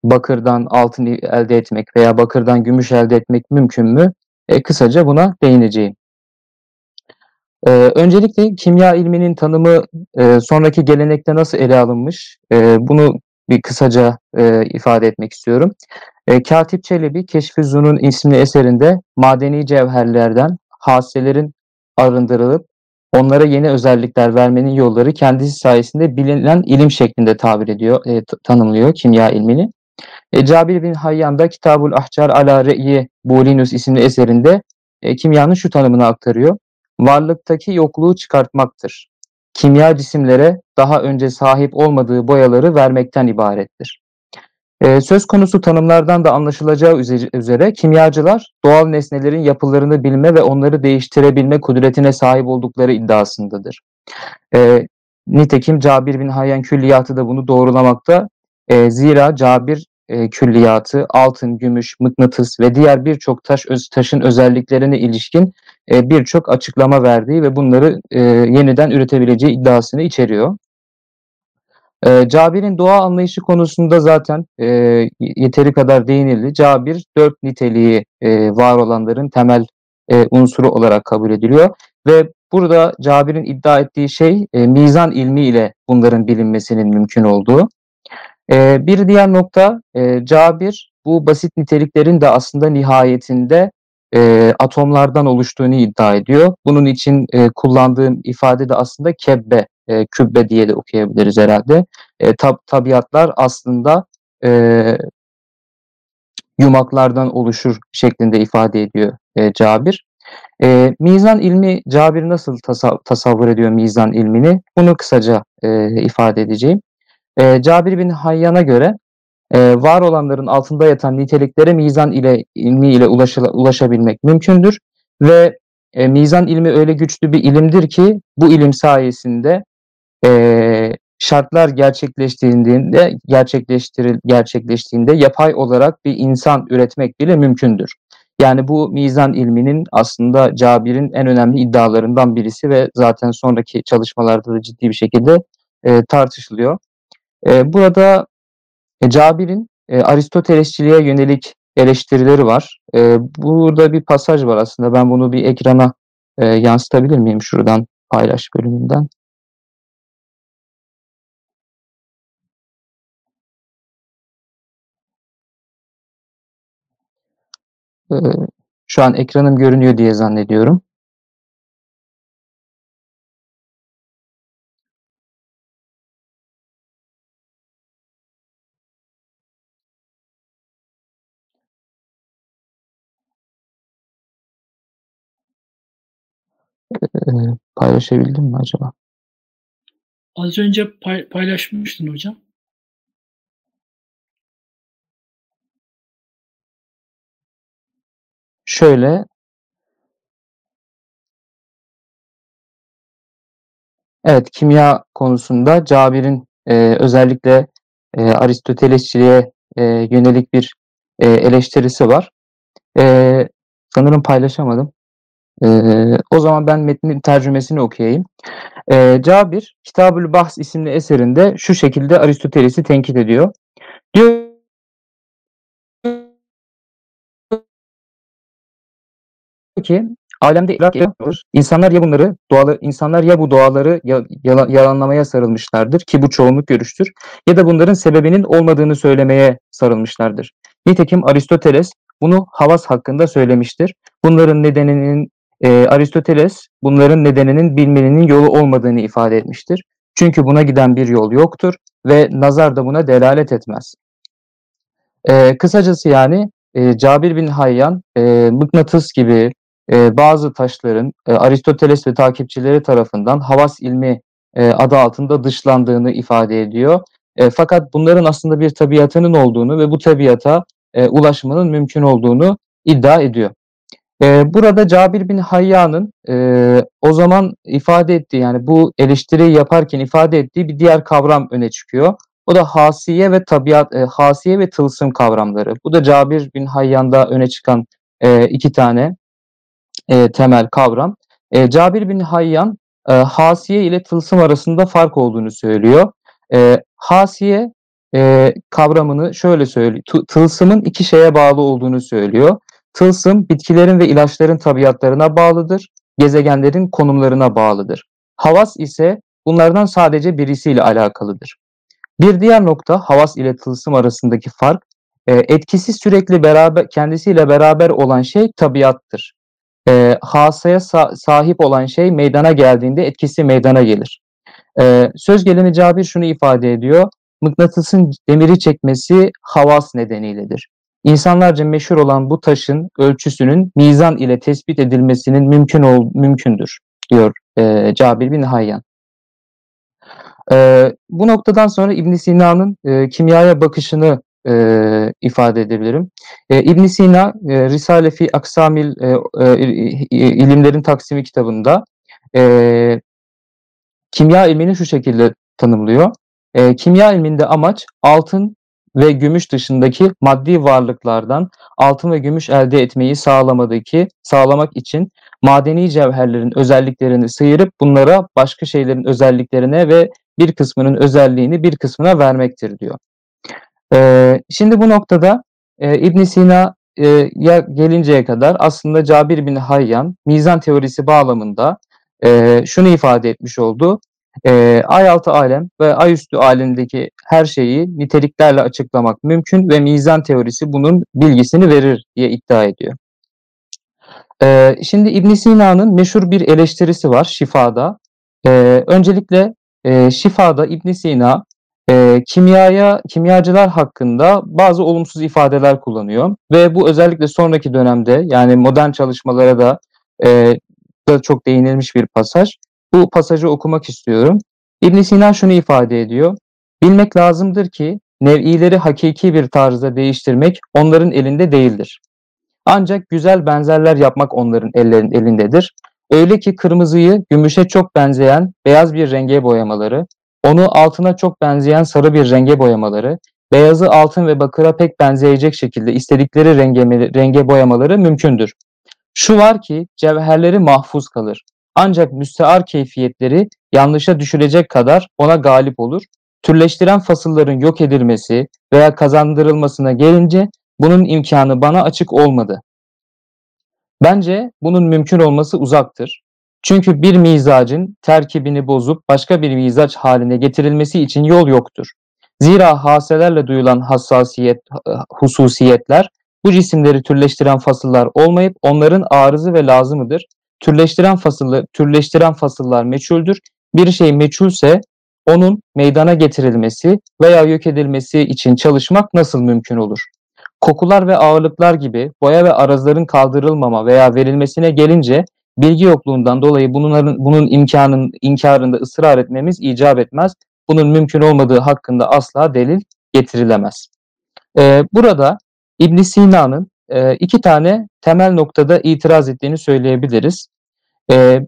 bakırdan altın elde etmek veya bakırdan gümüş elde etmek mümkün mü? Kısaca buna değineceğim. Öncelikle kimya ilminin tanımı sonraki gelenekte nasıl ele alınmış? Bunu bir kısaca ifade etmek istiyorum. Katip Çelebi Keşf-i Zunun isimli eserinde madeni cevherlerden haselerin arındırılıp onlara yeni özellikler vermenin yolları kendisi sayesinde bilinen ilim şeklinde tabir ediyor, tanımlıyor kimya ilmini. Cabir bin Hayyan da Kitabul Ahcar ala Re'yi Bulinus isimli eserinde kimyanın şu tanımını aktarıyor. Varlıktaki yokluğu çıkartmaktır. Kimya cisimlere daha önce sahip olmadığı boyaları vermekten ibarettir. Söz konusu tanımlardan da anlaşılacağı üzere kimyacılar doğal nesnelerin yapılarını bilme ve onları değiştirebilme kudretine sahip oldukları iddiasındadır. Nitekim Cabir bin Hayyan külliyatı da bunu doğrulamakta. Zira Cabir külliyatı altın, gümüş, mıknatıs ve diğer birçok taşın özelliklerine ilişkin birçok açıklama verdiği ve bunları yeniden üretebileceği iddiasını içeriyor. Cabir'in doğa anlayışı konusunda zaten yeteri kadar değinildi. Cabir, 4 niteliği var olanların temel unsuru olarak kabul ediliyor. Ve burada Cabir'in iddia ettiği şey mizan ilmiyle bunların bilinmesinin mümkün olduğu. Bir diğer nokta, Cabir bu basit niteliklerin de aslında nihayetinde atomlardan oluştuğunu iddia ediyor. Bunun için kullandığım ifade de aslında kebbe, kübbe diye de okuyabiliriz herhalde. Tabiatlar aslında yumaklardan oluşur şeklinde ifade ediyor Cabir. Mizan ilmi, Cabir nasıl tasavvur ediyor mizan ilmini? Bunu kısaca ifade edeceğim. Cabir bin Hayyan'a göre var olanların altında yatan niteliklere mizan ilmiyle ulaşabilmek mümkündür ve mizan ilmi öyle güçlü bir ilimdir ki bu ilim sayesinde şartlar gerçekleştiğinde yapay olarak bir insan üretmek bile mümkündür. Yani bu mizan ilminin aslında Cabir'in en önemli iddialarından birisi ve zaten sonraki çalışmalarda da ciddi bir şekilde tartışılıyor. Burada Cabir'in Aristotelesçiliğe yönelik eleştirileri var. Burada bir pasaj var aslında. Ben bunu bir ekrana yansıtabilir miyim şuradan, paylaş bölümünden? Şu an ekranım görünüyor diye zannediyorum. Paylaşabildim mi acaba? Az önce paylaşmıştın hocam. Şöyle. Evet, kimya konusunda Cabir'in özellikle Aristotelesçiliğe yönelik bir eleştirisi var. Sanırım paylaşamadım. O zaman ben metnin tercümesini okuyayım. Cabir, Kitabül Bahs isimli eserinde şu şekilde Aristoteles'i tenkit ediyor. Diyor ki, alemde idrak ediyoruz. İnsanlar ya bu doğaları yalanlamaya sarılmışlardır ki bu çoğunluk görüştür, ya da bunların sebebinin olmadığını söylemeye sarılmışlardır. Nitekim Aristoteles bunu havas hakkında söylemiştir. Bunların nedeninin bilmenin yolu olmadığını ifade etmiştir. Çünkü buna giden bir yol yoktur ve nazar da buna delalet etmez. Kısacası yani Cabir bin Hayyan, mıknatıs gibi bazı taşların Aristoteles ve takipçileri tarafından havas ilmi adı altında dışlandığını ifade ediyor. Fakat bunların aslında bir tabiatının olduğunu ve bu tabiata ulaşmanın mümkün olduğunu iddia ediyor. Burada Cabir bin Hayyan'ın o zaman ifade ettiği, yani bu eleştiriyi yaparken ifade ettiği bir diğer kavram öne çıkıyor. O da hasiye ve tılsım kavramları. Bu da Cabir bin Hayyan'da öne çıkan iki tane temel kavram. Cabir bin Hayyan hasiye ile tılsım arasında fark olduğunu söylüyor. Hasiye kavramını şöyle söylüyor. Tılsımın iki şeye bağlı olduğunu söylüyor. Tılsım bitkilerin ve ilaçların tabiatlarına bağlıdır. Gezegenlerin konumlarına bağlıdır. Havas ise bunlardan sadece birisiyle alakalıdır. Bir diğer nokta, havas ile tılsım arasındaki fark, etkisi sürekli kendisiyle beraber olan şey tabiattır. Hasaya sahip olan şey meydana geldiğinde etkisi meydana gelir. Söz gelimi Cabir şunu ifade ediyor. Mıknatısın demiri çekmesi havas nedeniyledir. İnsanlarca meşhur olan bu taşın ölçüsünün mizan ile tespit edilmesinin mümkündür diyor Cabir bin Hayyan. Bu noktadan sonra İbn Sina'nın kimyaya bakışını ifade edebilirim. İbn Sina Risale fi Aksamil İlimlerin Taksimi kitabında kimya ilmini şu şekilde tanımlıyor. Kimya ilminde amaç altın, ve gümüş dışındaki maddi varlıklardan altın ve gümüş elde etmeyi sağlamak için madeni cevherlerin özelliklerini sıyırıp bunlara başka şeylerin özelliklerine ve bir kısmının özelliğini bir kısmına vermektir diyor. Şimdi bu noktada İbn Sina'ya gelinceye kadar aslında Cabir bin Hayyan mizan teorisi bağlamında şunu ifade etmiş oldu. Ay altı alem ve ay üstü alemdeki her şeyi niteliklerle açıklamak mümkün ve mizan teorisi bunun bilgisini verir diye iddia ediyor. Şimdi İbn Sina'nın meşhur bir eleştirisi var Şifa'da. Öncelikle Şifa'da İbn Sina kimyacılar hakkında bazı olumsuz ifadeler kullanıyor ve bu özellikle sonraki dönemde, yani modern çalışmalara da çok değinilmiş bir pasaj. Bu pasajı okumak istiyorum. İbn Sina şunu ifade ediyor: bilmek lazımdır ki nev'ileri hakiki bir tarzda değiştirmek onların elinde değildir. Ancak güzel benzerler yapmak onların elindedir. Öyle ki kırmızıyı gümüşe çok benzeyen beyaz bir renge boyamaları, onu altına çok benzeyen sarı bir renge boyamaları, beyazı altın ve bakıra pek benzeyecek şekilde istedikleri renge boyamaları mümkündür. Şu var ki cevherleri mahfuz kalır. Ancak müstear keyfiyetleri yanlışa düşülecek kadar ona galip olur. Türleştiren fasılların yok edilmesi veya kazandırılmasına gelince bunun imkanı bana açık olmadı. Bence bunun mümkün olması uzaktır. Çünkü bir mizacın terkibini bozup başka bir mizac haline getirilmesi için yol yoktur. Zira haselerle duyulan hususiyetler bu cisimleri türleştiren fasıllar olmayıp onların arızı ve lazımıdır. Türleştiren fasıllar meçhuldür. Bir şey meçhulse onun meydana getirilmesi veya yok edilmesi için çalışmak nasıl mümkün olur? Kokular ve ağırlıklar gibi boya ve arazların kaldırılmama veya verilmesine gelince bilgi yokluğundan dolayı bunun inkarında ısrar etmemiz icap etmez. Bunun mümkün olmadığı hakkında asla delil getirilemez. Burada İbn Sina'nın iki tane temel noktada itiraz ettiğini söyleyebiliriz.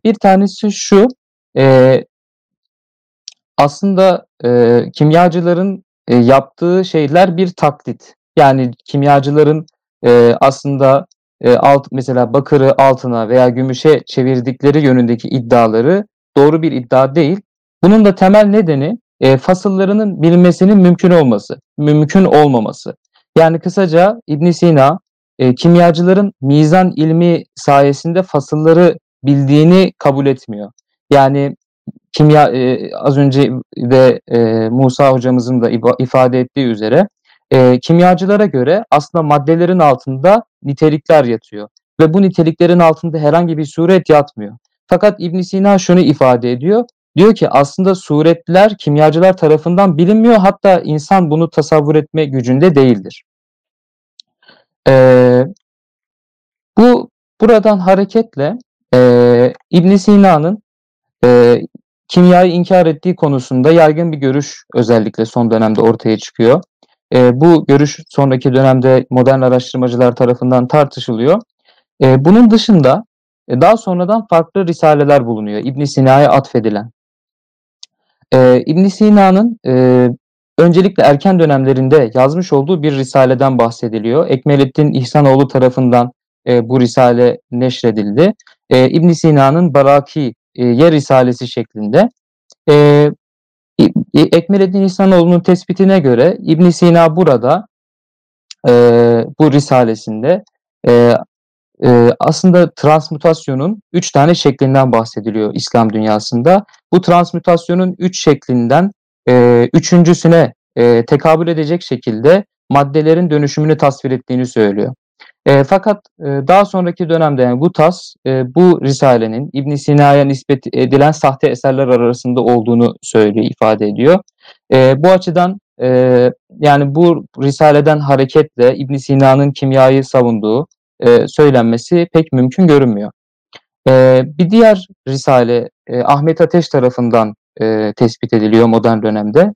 Bir tanesi şu, aslında kimyacıların yaptığı şeyler bir taklit. Yani kimyacıların aslında mesela bakırı altına veya gümüşe çevirdikleri yönündeki iddiaları doğru bir iddia değil. Bunun da temel nedeni fasıllarının bilinmesinin mümkün olmaması. Yani kısaca İbn Sina kimyacıların mizan ilmi sayesinde fasılları bildiğini kabul etmiyor. Yani az önce de Musa hocamızın da ifade ettiği üzere kimyacılara göre aslında maddelerin altında nitelikler yatıyor ve bu niteliklerin altında herhangi bir suret yatmıyor. Fakat İbn Sina şunu ifade ediyor. Diyor ki aslında suretler kimyacılar tarafından bilinmiyor, hatta insan bunu tasavvur etme gücünde değildir. Buradan hareketle İbn Sina'nın kimyayı inkar ettiği konusunda yaygın bir görüş özellikle son dönemde ortaya çıkıyor. Bu görüş sonraki dönemde modern araştırmacılar tarafından tartışılıyor. Bunun dışında daha sonradan farklı risaleler bulunuyor İbn Sina'ya atfedilen. İbn Sina'nın öncelikle erken dönemlerinde yazmış olduğu bir risaleden bahsediliyor. Ekmeleddin İhsanoğlu tarafından bu risale neşredildi. İbn Sina'nın Baraki yer risalesi şeklinde. Ekmeleddin İhsanoğlu'nun tespitine göre İbn Sina burada bu risalesinde aslında transmutasyonun 3 tane şeklinden bahsediliyor İslam dünyasında. Bu transmutasyonun 3 şeklinden üçüncüsüne tekabül edecek şekilde maddelerin dönüşümünü tasvir ettiğini söylüyor. Fakat daha sonraki dönemde, yani bu bu risalenin İbn Sina'ya nispet edilen sahte eserler arasında olduğunu söylüyor, ifade ediyor. Bu açıdan yani bu risaleden hareketle İbn Sina'nın kimyayı savunduğu söylenmesi pek mümkün görünmüyor. Bir diğer risale Ahmet Ateş tarafından tespit ediliyor modern dönemde.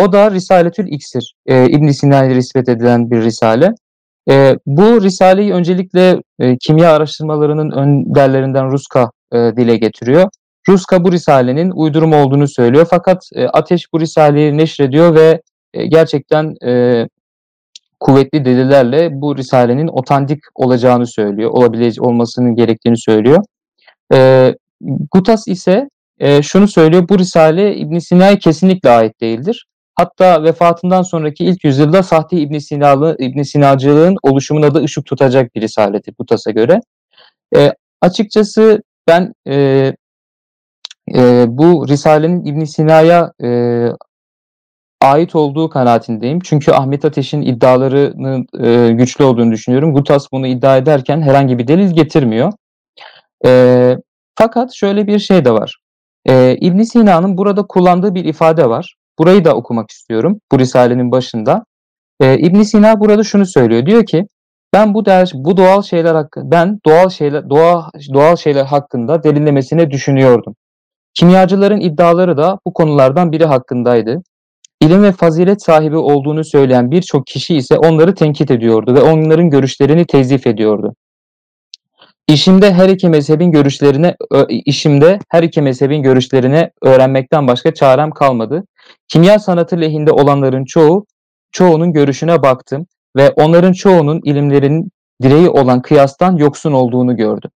O da Risaletül İksir, İbn Sina'ya nispet edilen bir risale. Bu risaleyi öncelikle kimya araştırmalarının önderlerinden Ruska dile getiriyor. Ruska bu risalenin uydurma olduğunu söylüyor, fakat Ateş bu risaleyi neşrediyor ve gerçekten kuvvetli delillerle bu risalenin otantik olacağını söylüyor, olmasının gerektiğini söylüyor. Gutas ise şunu söylüyor, bu risale İbn Sina'ya kesinlikle ait değildir. Hatta vefatından sonraki ilk yüzyılda sahte İbn Sinacılığın oluşumuna da ışık tutacak bir risaledir Gutas'a göre. Açıkçası ben bu risalenin İbn Sina'ya ait olduğu kanaatindeyim. Çünkü Ahmet Ateş'in iddialarının güçlü olduğunu düşünüyorum. Gutas bunu iddia ederken herhangi bir delil getirmiyor. Fakat şöyle bir şey de var. İbn Sina'nın burada kullandığı bir ifade var. Burayı da okumak istiyorum bu risalenin başında. İbn Sina burada şunu söylüyor. Diyor ki ben bu doğal şeyler hakkında derinlemesine düşünüyordum. Kimyacıların iddiaları da bu konulardan biri hakkındaydı. İlim ve fazilet sahibi olduğunu söyleyen birçok kişi ise onları tenkit ediyordu ve onların görüşlerini tezif ediyordu. İşimde her iki mezhebin görüşlerini öğrenmekten başka çarem kalmadı. Kimya sanatı lehinde olanların çoğunun görüşüne baktım ve onların çoğunun ilimlerin direği olan kıyastan yoksun olduğunu gördüm.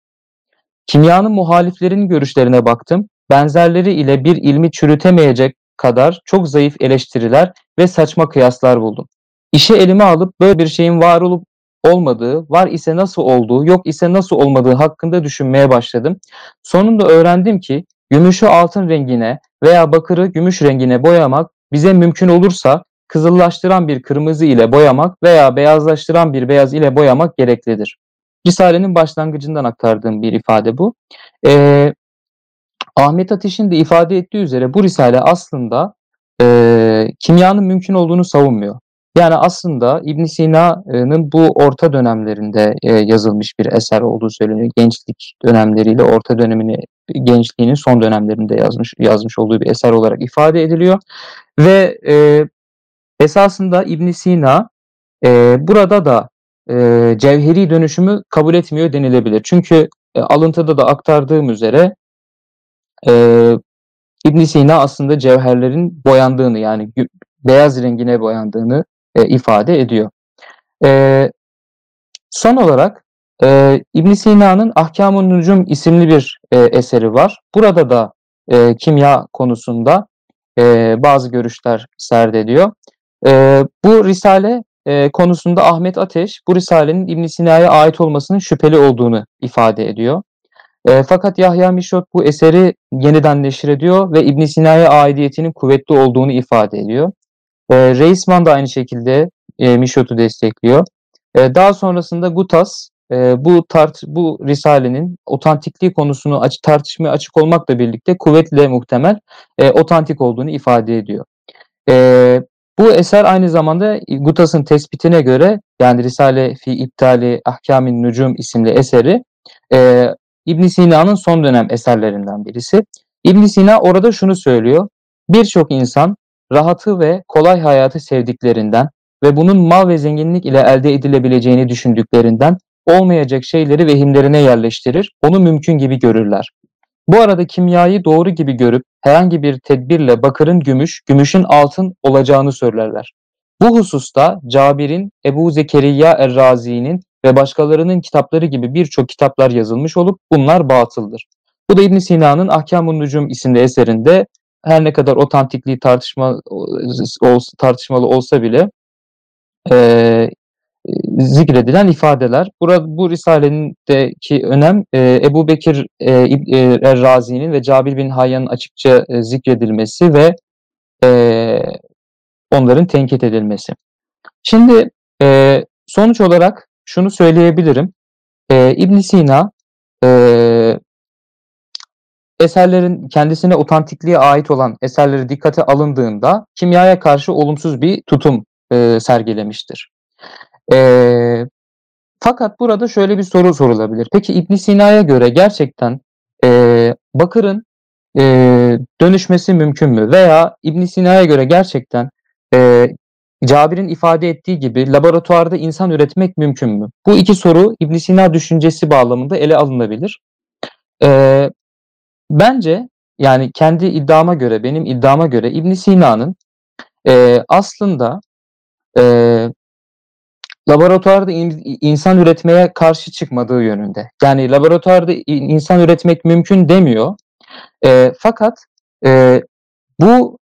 Kimyanın muhaliflerinin görüşlerine baktım. Benzerleri ile bir ilmi çürütemeyecek kadar çok zayıf eleştiriler ve saçma kıyaslar buldum. İşi elime alıp böyle bir şeyin var olup olmadığı, var ise nasıl olduğu, yok ise nasıl olmadığı hakkında düşünmeye başladım. Sonunda öğrendim ki gümüşü altın rengine veya bakırı gümüş rengine boyamak, bize mümkün olursa kızıllaştıran bir kırmızı ile boyamak veya beyazlaştıran bir beyaz ile boyamak gereklidir. Risalenin başlangıcından aktardığım bir ifade bu. Ahmet Ateş'in de ifade ettiği üzere bu risale aslında kimyanın mümkün olduğunu savunmuyor. Yani aslında İbn Sina'nın bu orta dönemlerinde yazılmış bir eser olduğu söyleniyor. Gençlik dönemleriyle orta dönemini, gençliğinin son dönemlerinde yazmış olduğu bir eser olarak ifade ediliyor. Ve esasında İbn Sina burada da cevheri dönüşümü kabul etmiyor denilebilir. Çünkü alıntıda da aktardığım üzere İbn Sina aslında cevherlerin boyandığını, yani beyaz rengine boyandığını ifade ediyor. Son olarak İbn Sina'nın Ahkâm-ı Nucum isimli bir eseri var. Burada da kimya konusunda bazı görüşler serdediyor. Bu risale konusunda Ahmet Ateş bu risalenin İbn Sina'ya ait olmasının şüpheli olduğunu ifade ediyor. Fakat Yahya Mişot bu eseri yeniden neşir ediyor ve İbn Sina'ya aidiyetinin kuvvetli olduğunu ifade ediyor. Reisman da aynı şekilde Mişot'u destekliyor. Daha sonrasında Gutas bu risalenin otantikliği konusunu tartışmaya açık olmakla birlikte kuvvetle muhtemel otantik olduğunu ifade ediyor. Bu eser aynı zamanda Gutas'ın tespitine göre, yani Risale fi İptali Ahkâm-ı Nucum isimli eseri İbn Sina'nın son dönem eserlerinden birisi. İbn Sina orada şunu söylüyor. Birçok insan rahatı ve kolay hayatı sevdiklerinden ve bunun mal ve zenginlik ile elde edilebileceğini düşündüklerinden olmayacak şeyleri vehimlerine yerleştirir, onu mümkün gibi görürler. Bu arada kimyayı doğru gibi görüp herhangi bir tedbirle bakırın gümüş, gümüşün altın olacağını söylerler. Bu hususta Cabir'in, Ebu Zekeriya Er-Razi'nin ve başkalarının kitapları gibi birçok kitaplar yazılmış olup bunlar batıldır. Bu da İbn Sina'nın Ahkâm-ı Nucum isimli eserinde her ne kadar otantikliği tartışmalı olsa bile zikredilen ifadeler. Bu risalendeki önem Ebu Bekir Er-Razi'nin ve Cabir bin Hayyan'ın açıkça zikredilmesi ve onların tenkit edilmesi. Şimdi sonuç olarak şunu söyleyebilirim. İbn Sina eserlerin kendisine otantikliğe ait olan eserleri dikkate alındığında kimyaya karşı olumsuz bir tutum sergilemiştir. Fakat burada şöyle bir soru sorulabilir. Peki İbn Sina'ya göre gerçekten bakırın dönüşmesi mümkün mü? Veya İbn Sina'ya göre gerçekten Cabir'in ifade ettiği gibi laboratuvarda insan üretmek mümkün mü? Bu iki soru İbn Sina düşüncesi bağlamında ele alınabilir. Bence, yani kendi iddiama göre, benim iddiama göre İbn Sina'nın aslında laboratuvarda insan üretmeye karşı çıkmadığı yönünde. Yani laboratuvarda insan üretmek mümkün demiyor. Fakat bu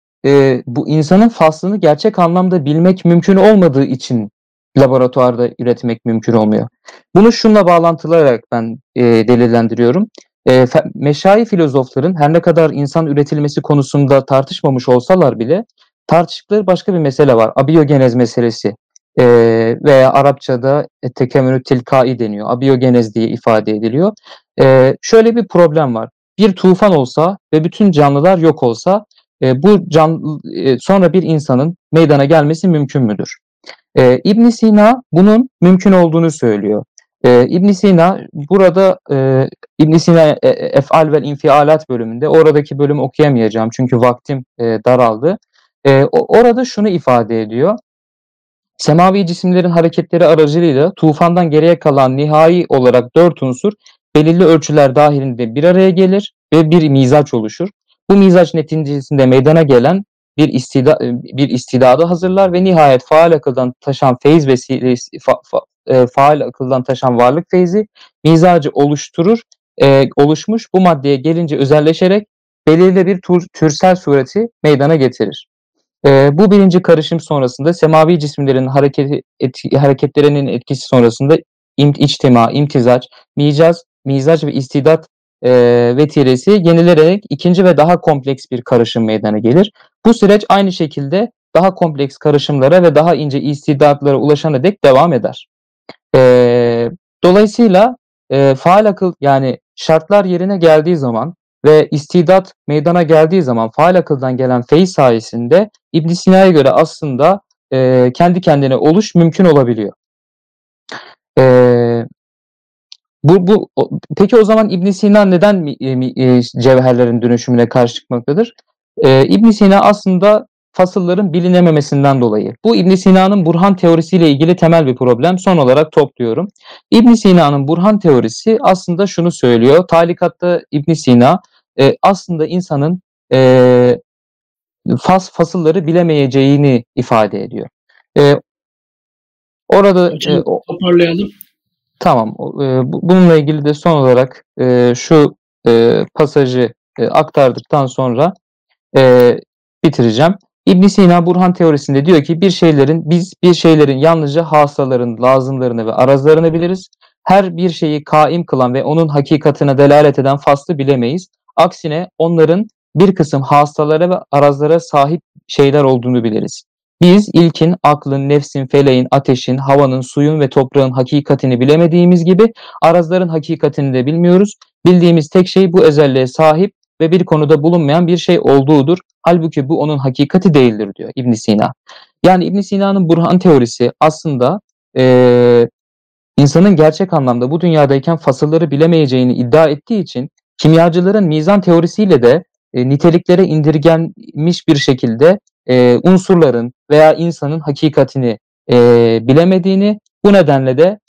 insanın faslını gerçek anlamda bilmek mümkün olmadığı için laboratuvarda üretmek mümkün olmuyor. Bunu şunla bağlantılarak ben delillendiriyorum. Meşayi filozofların her ne kadar insan üretilmesi konusunda tartışmamış olsalar bile tartıştıkları başka bir mesele var. Abiyogenez meselesi veya Arapçada tekemmülü tilkai deniyor. Abiyogenez diye ifade ediliyor. Şöyle bir problem var. Bir tufan olsa ve bütün canlılar yok olsa bu sonra bir insanın meydana gelmesi mümkün müdür? İbn Sina bunun mümkün olduğunu söylüyor. İbn Sina burada İbn Sina Ef'al vel İnfialat bölümünde, oradaki bölümü okuyamayacağım çünkü vaktim daraldı. Orada şunu ifade ediyor. Semavi cisimlerin hareketleri aracılığıyla tufandan geriye kalan nihai olarak 4 unsur belirli ölçüler dahilinde bir araya gelir ve bir mizaç oluşur. Bu mizaç neticesinde meydana gelen bir istidadı hazırlar ve nihayet faal akıldan taşan varlık feyzi mizacı oluşturur. Oluşmuş bu maddeye gelince özelleşerek belirli bir türsel sureti meydana getirir. Bu birinci karışım sonrasında semavi cisimlerin hareketlerinin etkisi sonrasında içtima, imtizaç, mizaç ve istidat vetiresi yenilerek ikinci ve daha kompleks bir karışım meydana gelir. Bu süreç aynı şekilde daha kompleks karışımlara ve daha ince istidatlara ulaşana dek devam eder. Dolayısıyla faal akıl, yani şartlar yerine geldiği zaman ve istidat meydana geldiği zaman faal akıldan gelen feyz sayesinde İbn Sina'ya göre aslında kendi kendine oluş mümkün olabiliyor. Peki o zaman İbn Sina neden cevherlerin dönüşümüne karşı çıkmaktadır? İbn Sina aslında fasılların bilinememesinden dolayı. Bu İbn Sina'nın Burhan teorisiyle ilgili temel bir problem. Son olarak topluyorum. İbn Sina'nın Burhan teorisi aslında şunu söylüyor. Talikatta İbn Sina aslında insanın fasılları bilemeyeceğini ifade ediyor. Orada toparlayalım. Tamam. Bununla ilgili de son olarak şu pasajı aktardıktan sonra bitireceğim. İbn Sina Burhan teorisinde diyor ki biz bir şeylerin yalnızca hasılaların, lazımlarını ve arazlarını biliriz. Her bir şeyi kaim kılan ve onun hakikatine delalet eden faslı bilemeyiz. Aksine onların bir kısım hasılalara ve arazlara sahip şeyler olduğunu biliriz. Biz ilkin, aklın, nefsin, feleğin, ateşin, havanın, suyun ve toprağın hakikatini bilemediğimiz gibi arazların hakikatini de bilmiyoruz. Bildiğimiz tek şey bu özelliğe sahip ve bir konuda bulunmayan bir şey olduğudur. Halbuki bu onun hakikati değildir diyor İbn Sina. Yani İbn Sina'nın Burhan teorisi aslında insanın gerçek anlamda bu dünyadayken fasılları bilemeyeceğini iddia ettiği için kimyacıların mizan teorisiyle de niteliklere indirgenmiş bir şekilde unsurların veya insanın hakikatini bilemediğini, bu nedenle de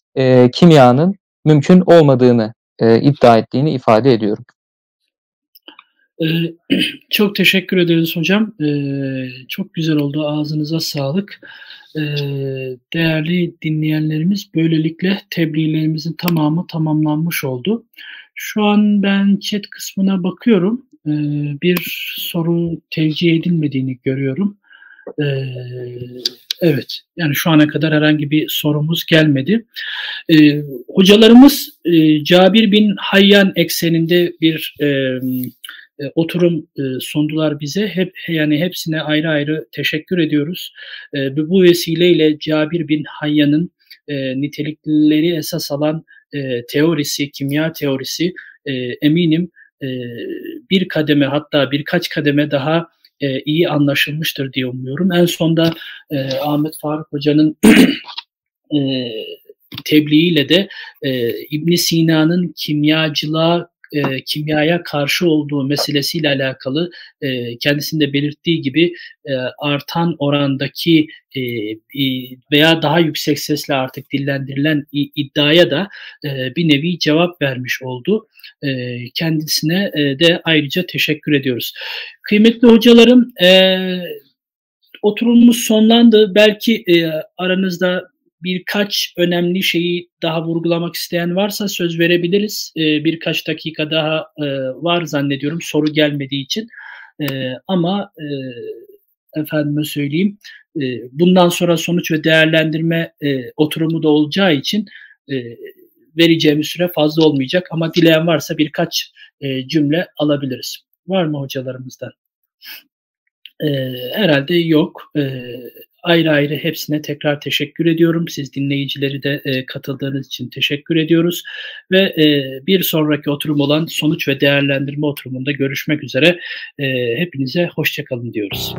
kimyanın mümkün olmadığını iddia ettiğini ifade ediyorum. Çok teşekkür ederiz hocam. Çok güzel oldu. Ağzınıza sağlık. Değerli dinleyenlerimiz, böylelikle tebliğlerimizin tamamı tamamlanmış oldu. Şu an ben chat kısmına bakıyorum. Bir soru tevcih edilmediğini görüyorum. Evet, yani şu ana kadar herhangi bir sorumuz gelmedi. Hocalarımız Cabir bin Hayyan ekseninde bir oturum sundular bize. Hepsine ayrı ayrı teşekkür ediyoruz. Bu vesileyle Cabir bin Hayyan'ın nitelikleri esas alan teorisi, kimya teorisi eminim bir kademe, hatta birkaç kademe daha iyi anlaşılmıştır diye umuyorum. En sonda Ahmet Faruk Hoca'nın tebliğiyle de İbn Sina'nın kimyaya karşı olduğu meselesiyle alakalı kendisinde belirttiği gibi artan orandaki veya daha yüksek sesle artık dillendirilen iddiaya da bir nevi cevap vermiş oldu. Kendisine de ayrıca teşekkür ediyoruz. Kıymetli hocalarım, oturumumuz sonlandı. Belki aranızda birkaç önemli şeyi daha vurgulamak isteyen varsa söz verebiliriz. Birkaç dakika daha var zannediyorum soru gelmediği için. Ama efendime söyleyeyim, bundan sonra sonuç ve değerlendirme oturumu da olacağı için vereceğimiz süre fazla olmayacak. Ama dileyen varsa birkaç cümle alabiliriz. Var mı hocalarımızdan? Herhalde yok. Ayrı ayrı hepsine tekrar teşekkür ediyorum. Siz dinleyicileri de katıldığınız için teşekkür ediyoruz. Ve bir sonraki oturum olan sonuç ve değerlendirme oturumunda görüşmek üzere. Hepinize hoşça kalın diyoruz.